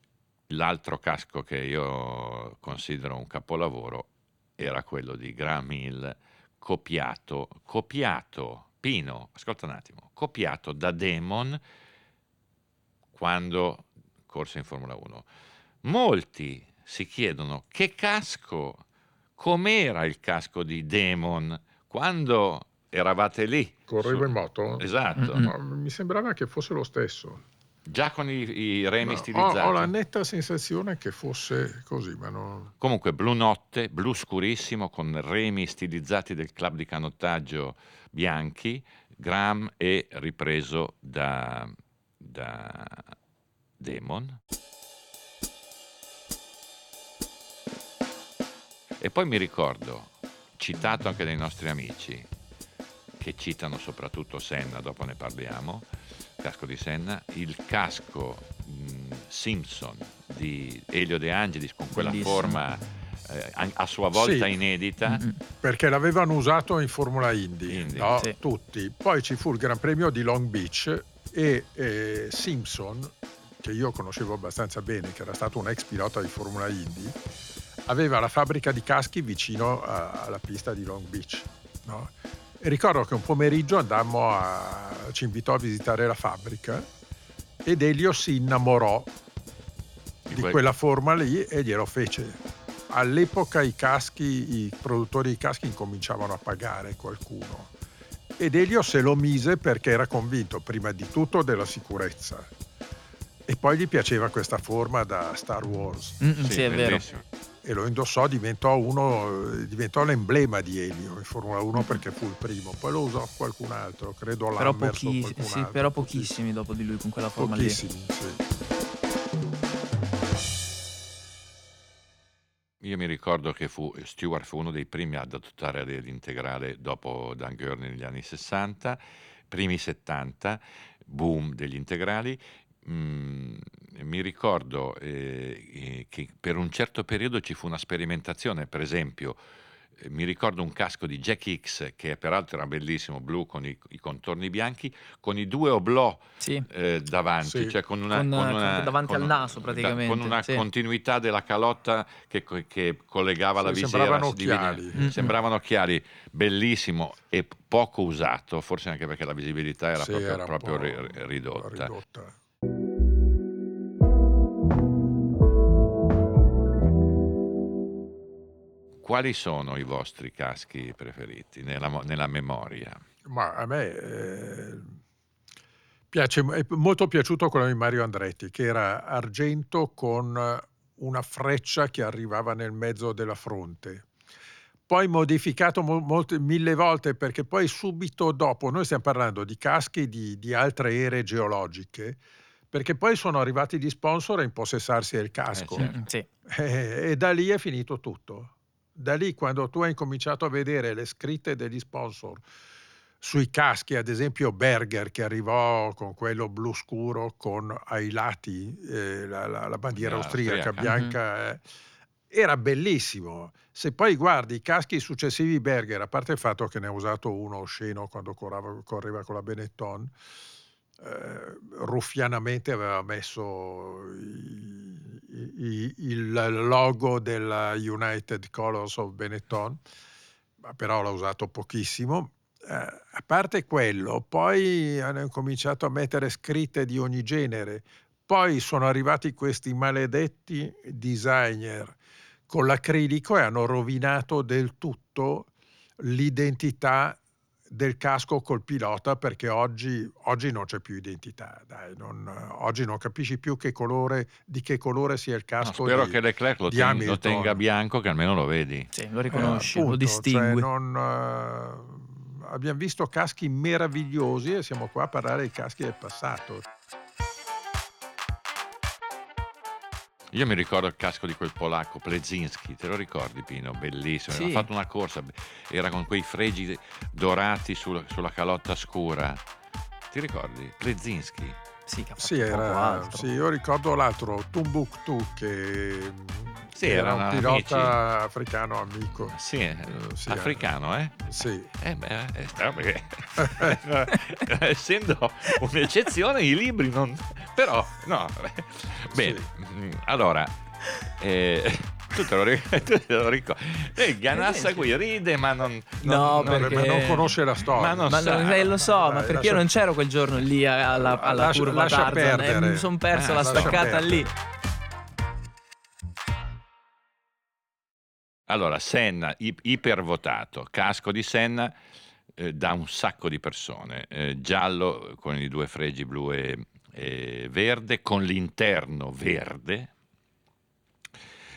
l'altro casco che io considero un capolavoro era quello di Graham Hill, copiato, copiato, Pino, ascolta un attimo, copiato da Damon quando corse in Formula uno. Molti si chiedono che casco, com'era il casco di Damon quando eravate lì. Correva in moto? Esatto. Mm-hmm. Mi sembrava che fosse lo stesso. Già con i, i remi no, stilizzati. Ho, ho la netta sensazione che fosse così, ma non... Comunque blu notte, blu scurissimo con remi stilizzati del club di canottaggio bianchi, Graham e ripreso da, da Damon. E poi mi ricordo, citato anche dai nostri amici, che citano soprattutto Senna, dopo ne parliamo, casco di Senna, il casco mh, Simpson di Elio De Angelis con quella bellissimo. Forma eh, a sua volta sì, inedita, perché l'avevano usato in Formula Indy, Indy. No? Sì. Tutti. Poi ci fu il Gran Premio di Long Beach e eh, Simpson, che io conoscevo abbastanza bene, che era stato un ex pilota di Formula Indy, aveva la fabbrica di caschi vicino a, alla pista di Long Beach, no? E ricordo che un pomeriggio andammo a, ci invitò a visitare la fabbrica ed Elio si innamorò di quella forma lì e glielo fece. All'epoca i caschi, i produttori di caschi incominciavano a pagare qualcuno ed Elio se lo mise perché era convinto prima di tutto della sicurezza e poi gli piaceva questa forma da Star Wars. Mm, sì, sì, è vero. E lo indossò, diventò uno, diventò l'emblema di Elio in Formula uno perché fu il primo, poi lo usò qualcun altro, credo però Lammers pochi, o qualcun sì, altro. Però pochissimi sì, dopo di lui con quella forma pochissimi, lì. Pochissimi, sì. Io mi ricordo che fu, Stewart fu uno dei primi ad adottare l'integrale dopo Dan Gurn negli anni sessanta, primi settanta, boom degli integrali. Mm, mi ricordo eh, che per un certo periodo ci fu una sperimentazione, per esempio, eh, mi ricordo un casco di Jack Hicks, che peraltro era bellissimo, blu con i, i contorni bianchi, con i due oblò sì, eh, davanti, sì, cioè con una, con, con una davanti con al naso praticamente, da, con una sì, continuità della calotta che, che collegava sì, la visiera. Sembravano occhiali. Mm-hmm. Sembravano occhiali, bellissimo e poco usato, forse anche perché la visibilità era sì, proprio, era proprio ri- ridotta. ridotta. Quali sono i vostri caschi preferiti nella, nella memoria? Ma a me eh, piace, è molto piaciuto quello di Mario Andretti, che era argento con una freccia che arrivava nel mezzo della fronte. Poi modificato molte, mille volte, perché poi subito dopo, noi stiamo parlando di caschi di, di altre ere geologiche, perché poi sono arrivati gli sponsor a impossessarsi del casco. Eh, certo. Sì. E, e da lì è finito tutto. Da lì, quando tu hai incominciato a vedere le scritte degli sponsor sui caschi, ad esempio Berger che arrivò con quello blu scuro con ai lati eh, la, la, la bandiera austriaca, austriaca bianca, mm-hmm, eh, era bellissimo. Se poi guardi i caschi successivi Berger, a parte il fatto che ne ha usato uno osceno quando correva, correva con la Benetton, eh, ruffianamente aveva messo i, I, il logo della United Colors of Benetton, ma però l'ho usato pochissimo. Eh, a parte quello, poi hanno cominciato a mettere scritte di ogni genere, poi sono arrivati questi maledetti designer con l'acrilico e hanno rovinato del tutto l'identità del casco col pilota, perché oggi, oggi non c'è più identità, dai, non, oggi non capisci più che colore, di che colore sia il casco. No, spero di, che Leclerc lo, ten, lo tenga bianco, che almeno lo vedi. Sì, lo riconosci, eh, appunto, lo distingui. Cioè non, eh, abbiamo visto caschi meravigliosi e siamo qua a parlare dei caschi del passato. Io mi ricordo il casco di quel polacco, Plezinski, te lo ricordi Pino? Bellissimo, sì, aveva fatto una corsa, era con quei fregi dorati sulla, sulla calotta scura. Ti ricordi? Plezinski? Sì, sì, era, sì, io ricordo l'altro, Tumbuktu, che sì, era, era un pilota amici, africano amico. Sì, uh, sì africano, eh? Sì. Eh beh, eh, sta bene. Essendo un'eccezione, i libri non... Però, no. Bene, sì, allora... Eh... Tu te lo ricordi? E Ganassa qui ride, ma non, non, no, non, perché... ma non conosce la storia. Ma non ma sa, lo, lo so, ma perché lascia... io non c'ero quel giorno lì alla, alla lascia, curva lascia Tarzan e mi sono perso eh, la staccata perdere lì. Allora, Senna, ipervotato, casco di Senna eh, da un sacco di persone, eh, giallo con i due fregi blu e, e verde, con l'interno verde.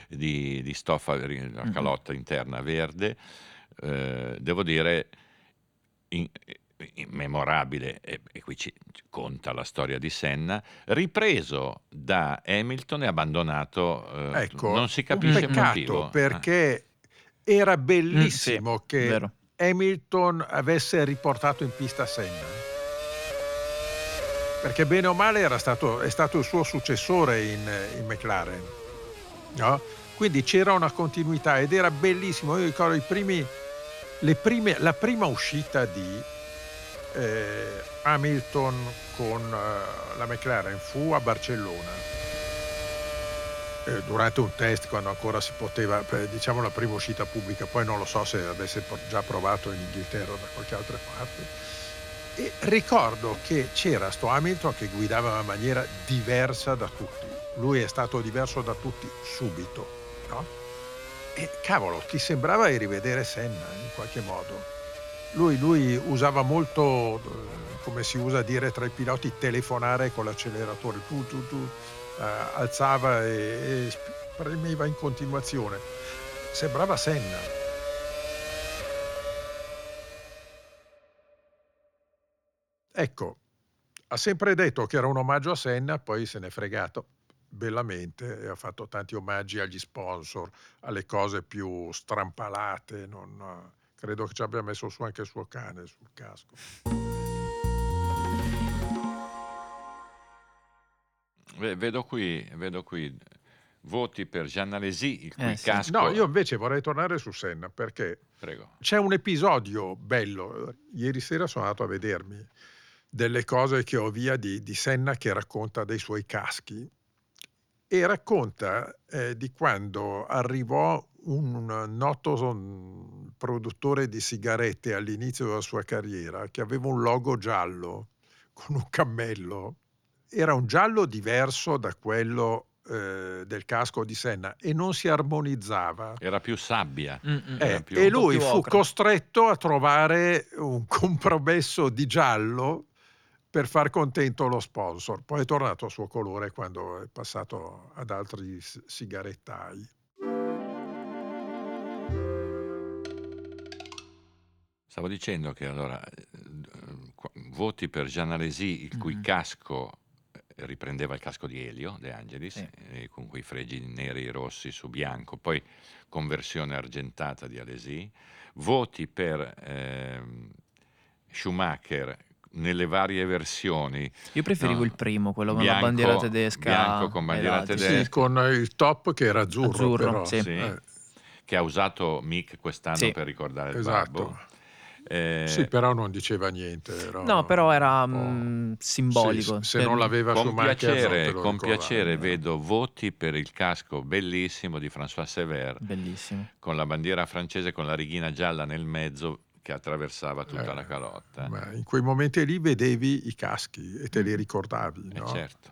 Di, di stoffa, la calotta interna verde, eh, devo dire in, in, memorabile, e, e qui ci conta la storia di Senna, ripreso da Hamilton e abbandonato, eh, ecco, non si capisce il motivo, perché ah, era bellissimo mm, sì, che vero, Hamilton avesse riportato in pista Senna, perché bene o male era stato, è stato il suo successore in, in McLaren, no? quindi c'era una continuità ed era bellissimo. Io ricordo i primi, le prime, la prima uscita di eh, Hamilton con eh, la McLaren fu a Barcellona, eh, durante un test, quando ancora si poteva, diciamo la prima uscita pubblica, poi non lo so se avesse già provato in Inghilterra o da qualche altra parte. E ricordo che c'era sto Hamilton che guidava in una maniera diversa da tutti. Lui è stato diverso da tutti subito, no? E cavolo, ti sembrava di rivedere Senna in qualche modo. Lui, lui usava molto, come si usa dire tra i piloti, telefonare con l'acceleratore. Tu, tu, tu, eh, alzava e, e premeva in continuazione. Sembrava Senna. Ecco, ha sempre detto che era un omaggio a Senna, poi se n'è fregato bellamente e ha fatto tanti omaggi agli sponsor, alle cose più strampalate. Non, credo che ci abbia messo su anche il suo cane sul casco. Vedo qui, vedo qui voti per Giannalesi, il cui eh, casco... Sì. No, io invece vorrei tornare su Senna perché Prego. C'è un episodio bello. Ieri sera sono andato a vedermi delle cose che ho via di, di Senna che racconta dei suoi caschi e racconta eh, di quando arrivò un noto produttore di sigarette all'inizio della sua carriera che aveva un logo giallo con un cammello. Era un giallo diverso da quello eh, del casco di Senna e non si armonizzava. Era più sabbia. Eh, era più, e lui fu ocra. costretto a trovare un compromesso di giallo per far contento lo sponsor. Poi è tornato al suo colore quando è passato ad altri sigarettai. Stavo dicendo che allora voti per Giannalesi, il cui mm-hmm. casco riprendeva il casco di Elio De Angelis, eh. eh, con quei fregi neri e rossi su bianco, poi conversione argentata di Alesi. Voti per eh, Schumacher nelle varie versioni. Io preferivo no? il primo, quello bianco, con la bandiera tedesca, bianco con bandiera tedesca, sì, con il top che era azzurro, azzurro però, sì. Sì, eh. che ha usato Mick quest'anno sì. per ricordare esatto. il babbo. Eh, sì, però non diceva niente. Era, no, però era oh, mh, simbolico. Sì, se per... non l'aveva con su piacere, con ricordavo. piacere vedo voti per il casco bellissimo di François Sever, bellissimo, con la bandiera francese con la righina gialla nel mezzo che attraversava tutta eh, la calotta. Ma in quei momenti lì vedevi i caschi e te li ricordavi, eh no? Certo.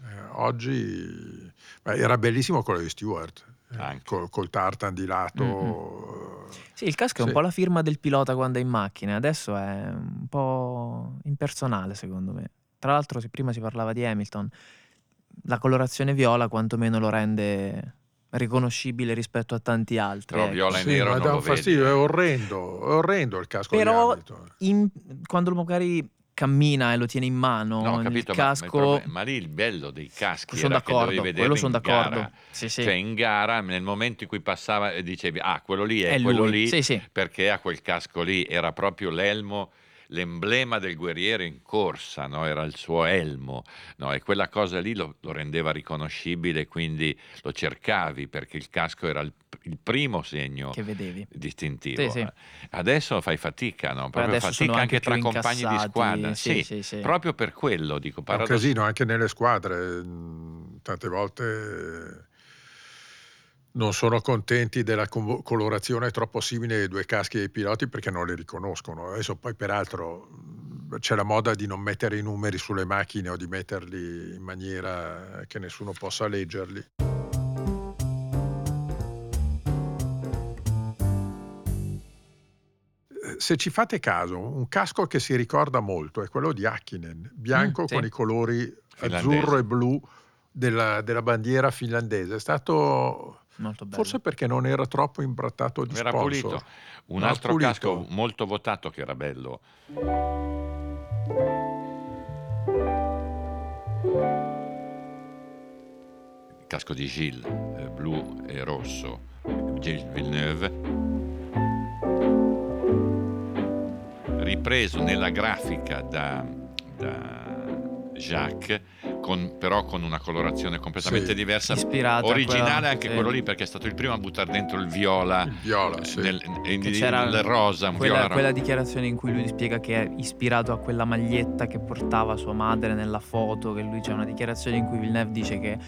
Eh, oggi beh, era bellissimo quello di Stewart, eh, col, col tartan di lato. Mm-hmm. Sì, il casco sì. è un po' la firma del pilota quando è in macchina, adesso è un po' impersonale secondo me. Tra l'altro prima si parlava di Hamilton, la colorazione viola quantomeno lo rende... riconoscibile rispetto a tanti altri. Però viola e sì, nero non lo fastidio, vedi. È orrendo, è orrendo il casco però di Hamilton. In, quando magari cammina e lo tiene in mano, no, capito, il casco... Ma, ma, ma lì il bello dei caschi sono era d'accordo, che dovevi vederlo in d'accordo. gara. Sì, sì. Cioè in gara, nel momento in cui passava e dicevi ah, quello lì è, è quello lui. lì, sì, sì. perché a quel casco lì era proprio l'elmo, l'emblema del guerriero in corsa, no? Era il suo elmo, no? E quella cosa lì lo, lo rendeva riconoscibile, quindi lo cercavi perché il casco era il, il primo segno che vedevi. distintivo. Sì, sì. Adesso fai fatica, no? Proprio fatica anche, anche tra compagni di squadra. Sì, sì, sì, sì. Proprio per quello dico. Paradoss- è un casino anche nelle squadre, tante volte non sono contenti della colorazione troppo simile ai due caschi dei piloti perché non li riconoscono. Adesso poi peraltro c'è la moda di non mettere i numeri sulle macchine o di metterli in maniera che nessuno possa leggerli. Se ci fate caso, un casco che si ricorda molto è quello di Häkkinen, bianco mm, sì. con i colori finlandese. Azzurro e blu della, della bandiera finlandese. È stato... molto bello. Forse perché non era troppo imbrattato di sponsor. Era pulito. Un era altro pulito. Casco molto votato che era bello. Il casco di Gilles, eh, blu e rosso, Gilles Villeneuve. Ripreso nella grafica da, da Jacques, con, però con una colorazione completamente sì. diversa, ispirata, originale quella, anche sì. quello lì, perché è stato il primo a buttare dentro il viola, il viola, sì. del, del, del rosa, un quella, viola, quella dichiarazione in cui lui spiega che è ispirato a quella maglietta che portava sua madre nella foto, che lui, c'è una dichiarazione in cui Villeneuve dice che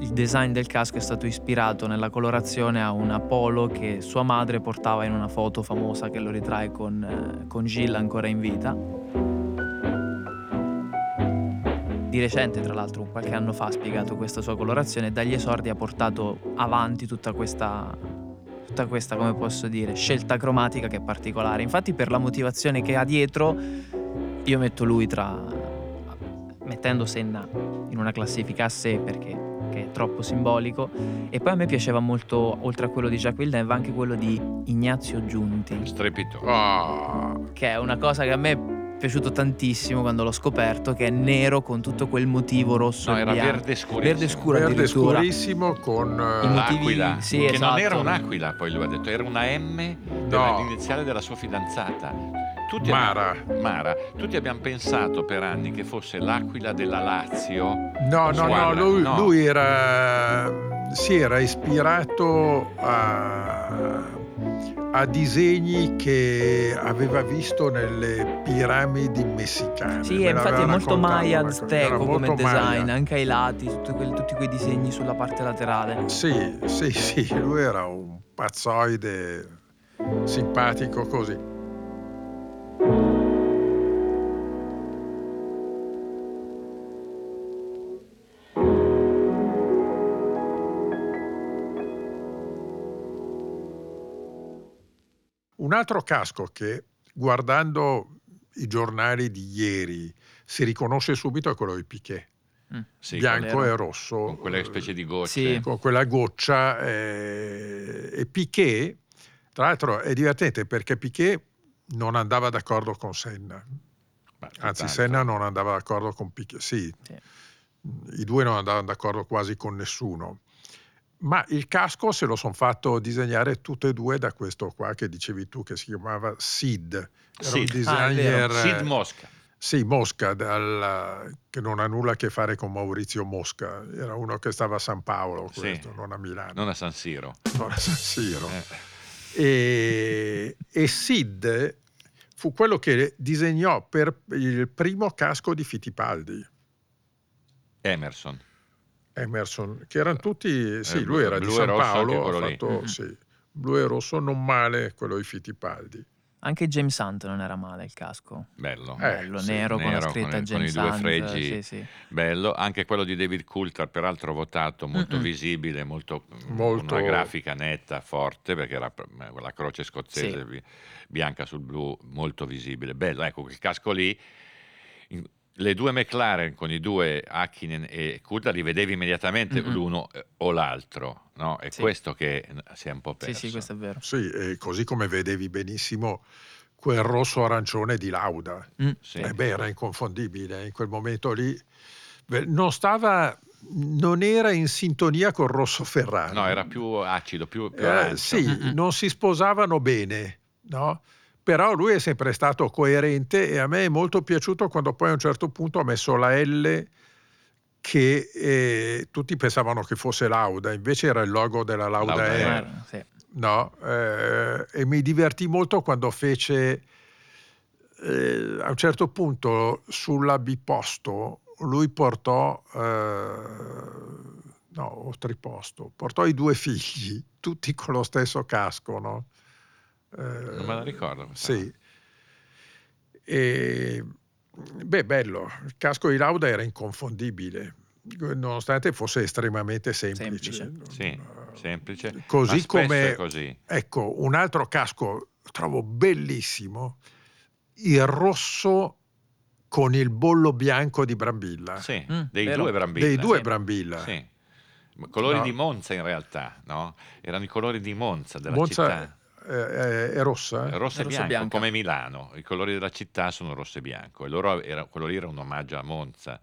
il design del casco è stato ispirato nella colorazione a un Apollo che sua madre portava in una foto famosa che lo ritrae con, con Gilles ancora in vita. Di recente, tra l'altro, qualche anno fa ha spiegato questa sua colorazione e dagli esordi ha portato avanti tutta questa, tutta questa, come posso dire, scelta cromatica che è particolare. Infatti per la motivazione che ha dietro io metto lui tra, mettendo Senna in una classifica a sé perché che è troppo simbolico, e poi a me piaceva molto, oltre a quello di Jacques Villeneuve, anche quello di Ignazio Giunti, strepitoso, oh. che è una cosa che a me è piaciuto tantissimo quando l'ho scoperto, che è nero con tutto quel motivo rosso, no, era bianco. verde scurissimo verde, scuro verde scurissimo con uh, motivi, l'aquila, sì, che esatto. non era un'aquila, poi lui ha detto era una M della, no. iniziale della sua fidanzata. Tutti Mara. Abbiamo, Mara, tutti abbiamo pensato per anni che fosse l'aquila della Lazio. No, no, no, lui, no. lui era, si era ispirato a, a disegni che aveva visto nelle piramidi messicane. Sì, Me infatti è molto Maya azteco come design, Maya. Anche ai lati, tutti quei, tutti quei disegni sulla parte laterale. Sì, sì, sì, lui era un pazzoide simpatico così. Un altro casco che, guardando i giornali di ieri, si riconosce subito è quello di Piquet. Mm, sì, bianco e rosso. Con quella specie di goccia. Sì. Con quella goccia. Eh, e Piquet, tra l'altro è divertente perché Piquet non andava d'accordo con Senna. Beh, Anzi, tanto. Senna non andava d'accordo con Piquet. Sì, sì, i due non andavano d'accordo quasi con nessuno. Ma il casco se lo sono fatto disegnare tutte e due da questo qua che dicevi tu, che si chiamava Sid, era Sid. un designer, ah, Sid Mosca. Sì, Mosca, dal, che non ha nulla a che fare con Maurizio Mosca, era uno che stava a San Paolo, questo, sì. non a Milano. Non a San Siro. Non a San Siro. Eh. E, e Sid fu quello che disegnò per il primo casco di Fittipaldi. Emerson. Emerson, che erano tutti, sì, eh, lui era di San Paolo, ha fatto, sì, blu e rosso, non male quello di Fittipaldi. Anche James Hunt non era male il casco, bello, eh, bello sì, nero, nero con la scritta con, James con i due fregi, sì, sì. bello. Anche quello di David Coulthard, peraltro votato, molto mm-hmm. visibile, molto, molto, con una grafica netta, forte, perché era la croce scozzese, sì. bianca sul blu, molto visibile, bello. Ecco quel casco lì. Le due McLaren con i due Hakkinen e Coulthard li vedevi immediatamente mm-hmm. l'uno o l'altro, no? È sì. questo che si è un po' perso. Sì, sì, questo è vero. Sì, e così come vedevi benissimo quel rosso arancione di Lauda. Mm. Sì. Eh beh, era inconfondibile in quel momento lì. Non stava, non era in sintonia col rosso Ferrari. No, era più acido, più, più eh, sì, mm-hmm. non si sposavano bene, no? Però lui è sempre stato coerente e a me è molto piaciuto quando poi a un certo punto ha messo la L che eh, tutti pensavano che fosse Lauda, invece era il logo della Lauda, Lauda Air. Air sì. No, eh, e mi divertì molto quando fece eh, a un certo punto sulla biposto lui portò eh, no, o triposto, portò i due figli tutti con lo stesso casco, no? Non me la ricordo. Sì. E, beh, bello. Il casco di Lauda era inconfondibile, nonostante fosse estremamente semplice. Semplice. Sì, semplice. Così come, così. Ecco, un altro casco trovo bellissimo, il rosso con il bollo bianco di Brambilla. Sì, mm, dei vero. due Brambilla. Dei due sì. Brambilla. Sì. Colori no. di Monza in realtà, no? Erano i colori di Monza della Monza... città. È, è rossa? È rossa e bianco, bianca. Come Milano. I colori della città sono rosso e bianco. E loro era, quello lì era un omaggio a Monza.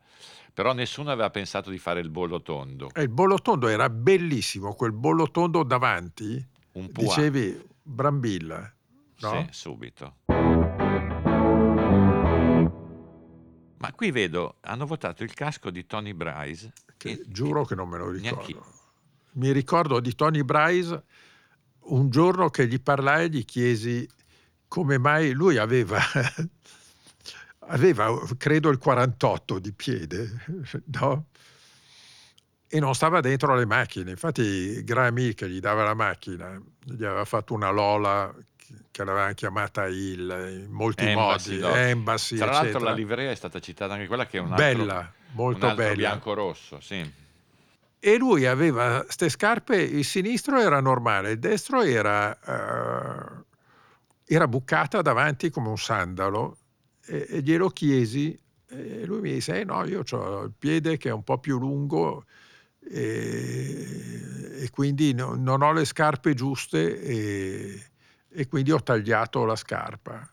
Però nessuno aveva pensato di fare il bollo tondo. E il bollo tondo era bellissimo, quel bollo tondo davanti. Un po'. Dicevi Brambilla, no? Sì, subito. Ma qui vedo, hanno votato il casco di Tony Bryce. Che, e, giuro che non me lo ricordo. Neanche... Mi ricordo di Tony Bryce un giorno che gli parlai e gli chiesi come mai lui aveva... aveva credo il quarantotto di piede, no? E non stava dentro le macchine. Infatti Grammy, che gli dava la macchina, gli aveva fatto una lola che l'avevano chiamata il, in molti Embassy, modi no? Embassy, tra eccetera. L'altro la livrea è stata citata anche quella, che è un altro, bella, molto un altro bella, bianco-rosso, sì. E lui aveva ste scarpe, il sinistro era normale, il destro era, uh, era bucata davanti come un sandalo. E glielo chiesi e lui mi disse eh no, io ho il piede che è un po' più lungo e, e quindi no, non ho le scarpe giuste e, e quindi ho tagliato la scarpa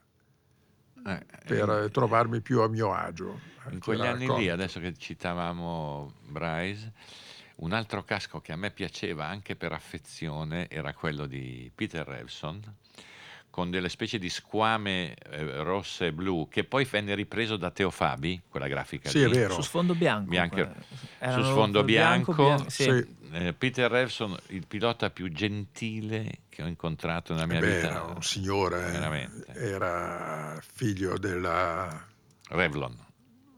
eh, per eh, trovarmi più a mio agio. In quegli anni lì, adesso che citavamo Bryce, un altro casco che a me piaceva anche per affezione era quello di Peter Revson, con delle specie di squame eh, rosse e blu, che poi venne ripreso da Teo Fabi, quella grafica sì, lì. È vero. Su sfondo bianco. bianco su sfondo bianco. bianco sì. eh, Peter Revson, il pilota più gentile che ho incontrato nella mia Beh, vita. Era un signore. Veramente. Era figlio della... Revlon.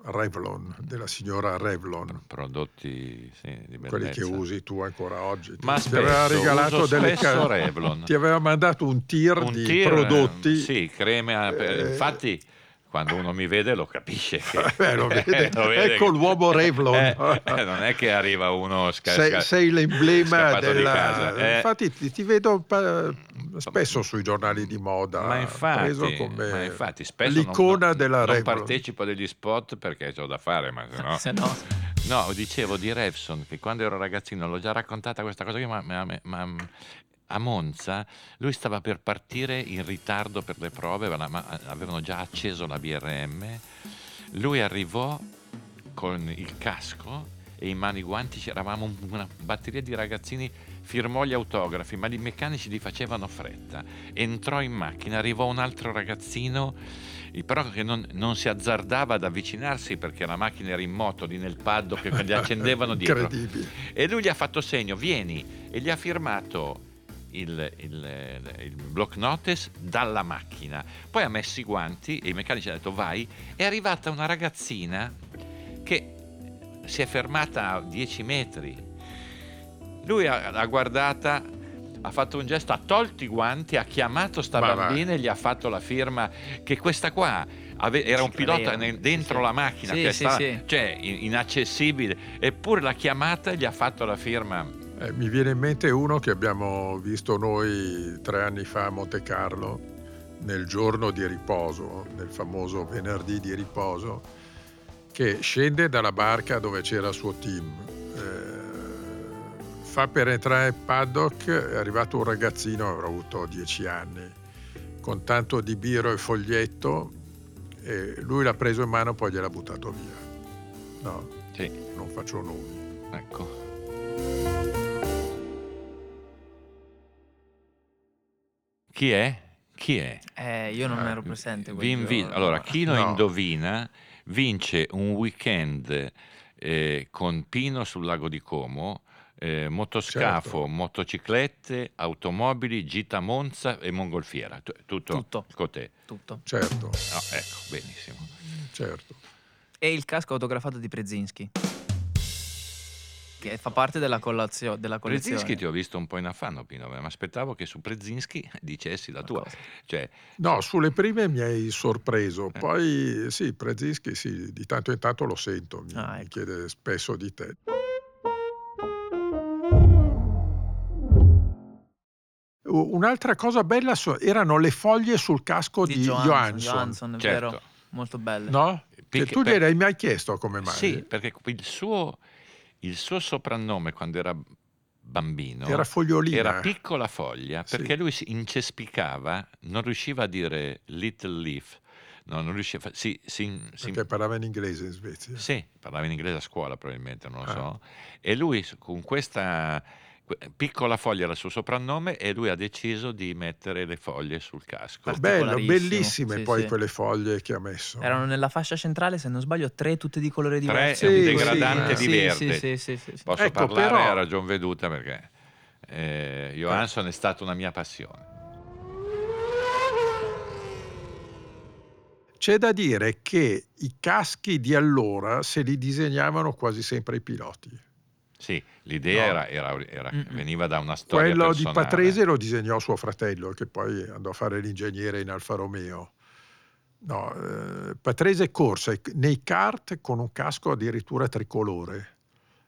Revlon, della signora Revlon. Prodotti sì, di bellezza. Quelli che usi tu ancora oggi. Ma ti spesso, aveva regalato delle ca- Revlon. Ti aveva mandato un tir un di tir, prodotti. Sì, crema. Eh, infatti, quando uno mi vede lo capisce. Che, eh, lo vede. Lo vede ecco che, l'uomo Revlon. Eh, eh, non è che arriva uno scarico. Sei, sei l'emblema della. Di casa. Eh, infatti, ti, ti vedo pa- spesso sui giornali di moda, ma infatti, preso come ma infatti spesso l'icona non, della non Revlon. Non partecipo degli spot perché c'ho da fare, ma se no. se no. No, dicevo di Revson che quando ero ragazzino, l'ho già raccontata questa cosa qui, ma, ma, ma a Monza lui stava per partire in ritardo per le prove, ma avevano già acceso la B R M. Lui arrivò con il casco e in mano i guanti, c'eravamo una batteria di ragazzini, firmò gli autografi, ma i meccanici gli facevano fretta. Entrò in macchina, arrivò un altro ragazzino, però che non, non si azzardava ad avvicinarsi perché la macchina era in moto lì nel paddock che gli accendevano dietro. E lui gli ha fatto segno, vieni, e gli ha firmato il, il, il block notice dalla macchina. Poi ha messo i guanti e i meccanici hanno detto vai. È arrivata una ragazzina che si è fermata a dieci metri. Lui l'ha guardata, ha fatto un gesto, ha tolto i guanti, ha chiamato sta bah bambina bah. e gli ha fatto la firma, che questa qua ave- era un pilota nel, dentro sì. la macchina, sì, che sì, stava, sì. cioè inaccessibile, eppure l'ha chiamata e gli ha fatto la firma. Eh, mi viene in mente uno che abbiamo visto noi tre anni fa a Monte Carlo, nel giorno di riposo, nel famoso venerdì di riposo, che scende dalla barca dove c'era il suo team. Eh, Fa per entrare in paddock, è arrivato un ragazzino, avrà avuto dieci anni, con tanto di biro e foglietto, e lui l'ha preso in mano, poi gliel'ha buttato via. No, sì. Non faccio nomi. Ecco. Chi è? Chi è? Eh, io non ah, ero presente. Vi invito. Allora, chi lo no. indovina vince un weekend eh, con Pino sul lago di Como. Eh, motoscafo, certo. Motociclette, automobili, gita Monza e mongolfiera. T- tutto, tutto. Con te. Tutto. Certo. No, ecco, benissimo. Certo. E il casco autografato di Brzezinski, che fa parte della, collazio- della collezione. Brzezinski ti ho visto un po' in affanno, Pino, ma aspettavo che su Brzezinski dicessi la tua. Cioè, no, sulle prime mi hai sorpreso, eh. Poi sì, Brzezinski sì, di tanto in tanto lo sento, mi, ah, ecco. mi chiede spesso di te. Un'altra cosa bella erano le foglie sul casco di, di Johansson. Johansson, è certo. vero, molto belle. No? Che tu gliel'hai per... mai chiesto come mai? Sì, perché il suo, il suo soprannome quando era bambino era fogliolina. Era piccola foglia, perché sì. lui si incespicava, non riusciva a dire little leaf. No, non riusciva. Sì, sì, sì. Perché parlava in inglese in Svezia? Sì, parlava in inglese a scuola probabilmente, non lo ah. so. E lui con questa Piccola Foglia era il suo soprannome e lui ha deciso di mettere le foglie sul casco. Bello, bellissime, sì, poi sì. quelle foglie che ha messo. Erano nella fascia centrale, se non sbaglio, tre tutte di colore diverso. Tre, sì, un degradante sì. di verde. Sì, sì, sì, sì, sì. Posso ecco, parlare però... a ragion veduta perché eh, Johansson è stata una mia passione. C'è da dire che i caschi di allora se li disegnavano quasi sempre i piloti. Sì, l'idea no. era, era, era, veniva da una storia Quello personale. Quello di Patrese lo disegnò suo fratello, che poi andò a fare l'ingegnere in Alfa Romeo. No, eh, Patrese corse nei kart con un casco addirittura tricolore.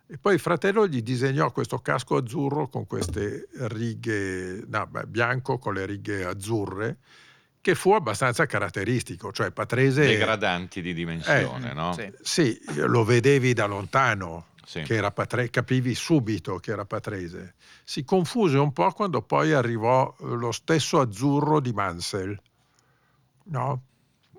E poi il fratello gli disegnò questo casco azzurro con queste righe, no, beh, bianco con le righe azzurre, che fu abbastanza caratteristico, cioè Patrese... Degradanti di dimensione, eh, no? Sì. sì, lo vedevi da lontano. Sì. Che era Patrese, capivi subito che era Patrese. Si confuse un po' quando poi arrivò lo stesso azzurro di Mansell, no?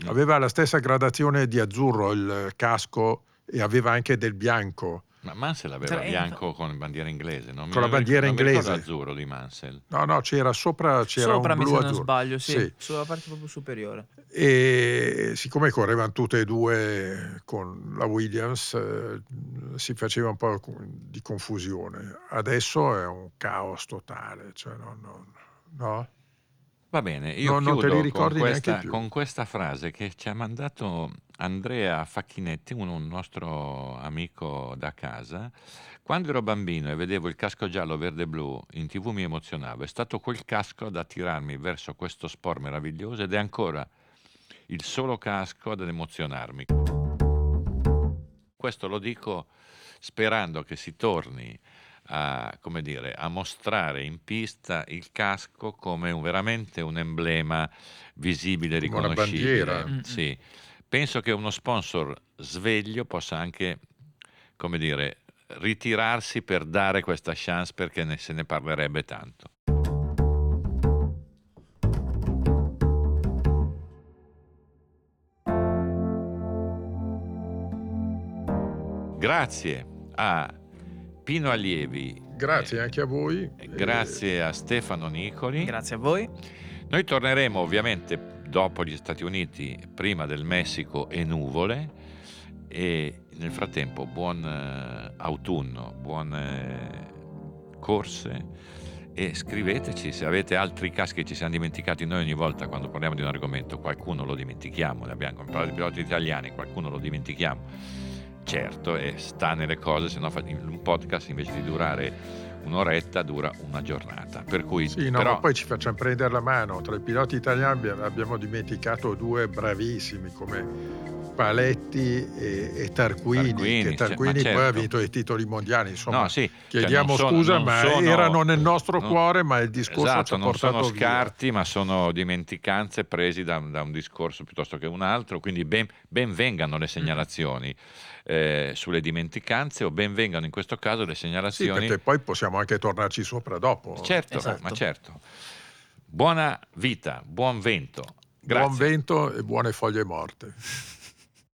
Aveva la stessa gradazione di azzurro il casco e aveva anche del bianco. Ma Mansell aveva Tre... bianco con bandiera inglese, non con mi la bandiera non inglese azzurro di Mansell. No, no, c'era sopra c'era sopra, un blu azzurro. Sopra, mi se non sbaglio, sì, sì, sulla parte proprio superiore. E siccome correvano tutte e due con la Williams, eh, si faceva un po' di confusione. Adesso è un caos totale, cioè no, no, no. Va bene, io no, chiudo con questa, con questa frase che ci ha mandato Andrea Facchinetti, un, un nostro amico da casa. Quando ero bambino e vedevo il casco giallo, verde e blu in TV mi emozionavo. È stato quel casco ad attirarmi verso questo sport meraviglioso ed è ancora il solo casco ad emozionarmi. Questo lo dico sperando che si torni a, come dire, a mostrare in pista il casco come un, veramente un emblema visibile, riconoscibile. Una bandiera. Sì. Penso che uno sponsor sveglio possa anche, come dire, ritirarsi per dare questa chance, perché ne, se ne parlerebbe tanto. Grazie a Pino Allievi. Grazie anche a voi. Grazie a Stefano Nicoli. Grazie a voi. Noi torneremo ovviamente dopo gli Stati Uniti, prima del Messico e nuvole, e nel frattempo buon eh, autunno, buone corse, e scriveteci se avete altri caschi che ci siamo dimenticati. Noi ogni volta quando parliamo di un argomento qualcuno lo dimentichiamo, ne abbiamo parlato di piloti italiani, qualcuno lo dimentichiamo, certo, e sta nelle cose, se no un podcast invece di durare un'oretta dura una giornata, per cui sì, no, però... ma poi ci facciamo prendere la mano. Tra i piloti italiani abbiamo dimenticato due bravissimi come Paletti e, e Tarquini, Tarquini che Tarquini cioè, poi certo. ha vinto i titoli mondiali, insomma no, sì, chiediamo cioè, sono, scusa ma sono, erano nel nostro non, cuore, ma il discorso esatto, ci ha portato non sono via. Scarti, ma sono dimenticanze presi da, da un discorso piuttosto che un altro, quindi ben, ben vengano le segnalazioni eh, sulle dimenticanze, o ben vengano in questo caso le segnalazioni, sì, perché poi possiamo anche tornarci sopra dopo, certo, esatto. ma certo. Buona vita, buon vento, grazie. Buon vento e buone foglie morte.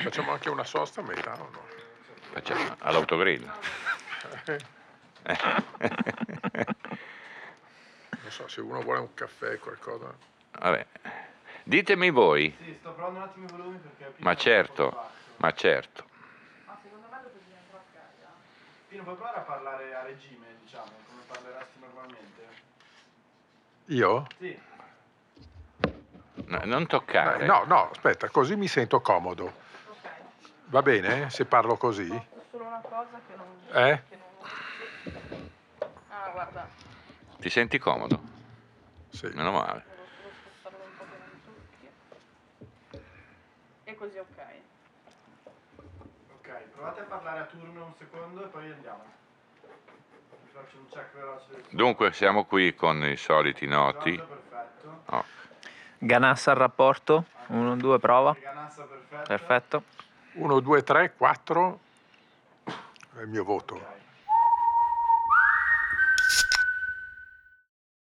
Facciamo anche una sosta a metà o no? Facciamo all'autogrill. Non so, se uno vuole un caffè qualcosa... Vabbè, ditemi voi. Sì, sto provando un attimo i volumi perché... Ma certo, ma certo. Ma secondo me lo bisogna ancora a casa. Pino, puoi provare a parlare a regime, diciamo, come parleresti normalmente? Io? Sì. No, non toccare. No, no, aspetta, così mi sento comodo. Ok. Va bene, se parlo così? Ho solo una cosa che non... Eh? Che non... Ah, guarda... Ti senti comodo? Sì. Meno male. E così ok. Ok, provate a parlare a turno un secondo e poi andiamo. Vi faccio un check veloce. Dunque siamo qui con i soliti noti. Perfetto. Oh. Ganassa al rapporto, uno due prova. Ganassa perfetto. Perfetto. uno due tre quattro è il mio voto. Okay.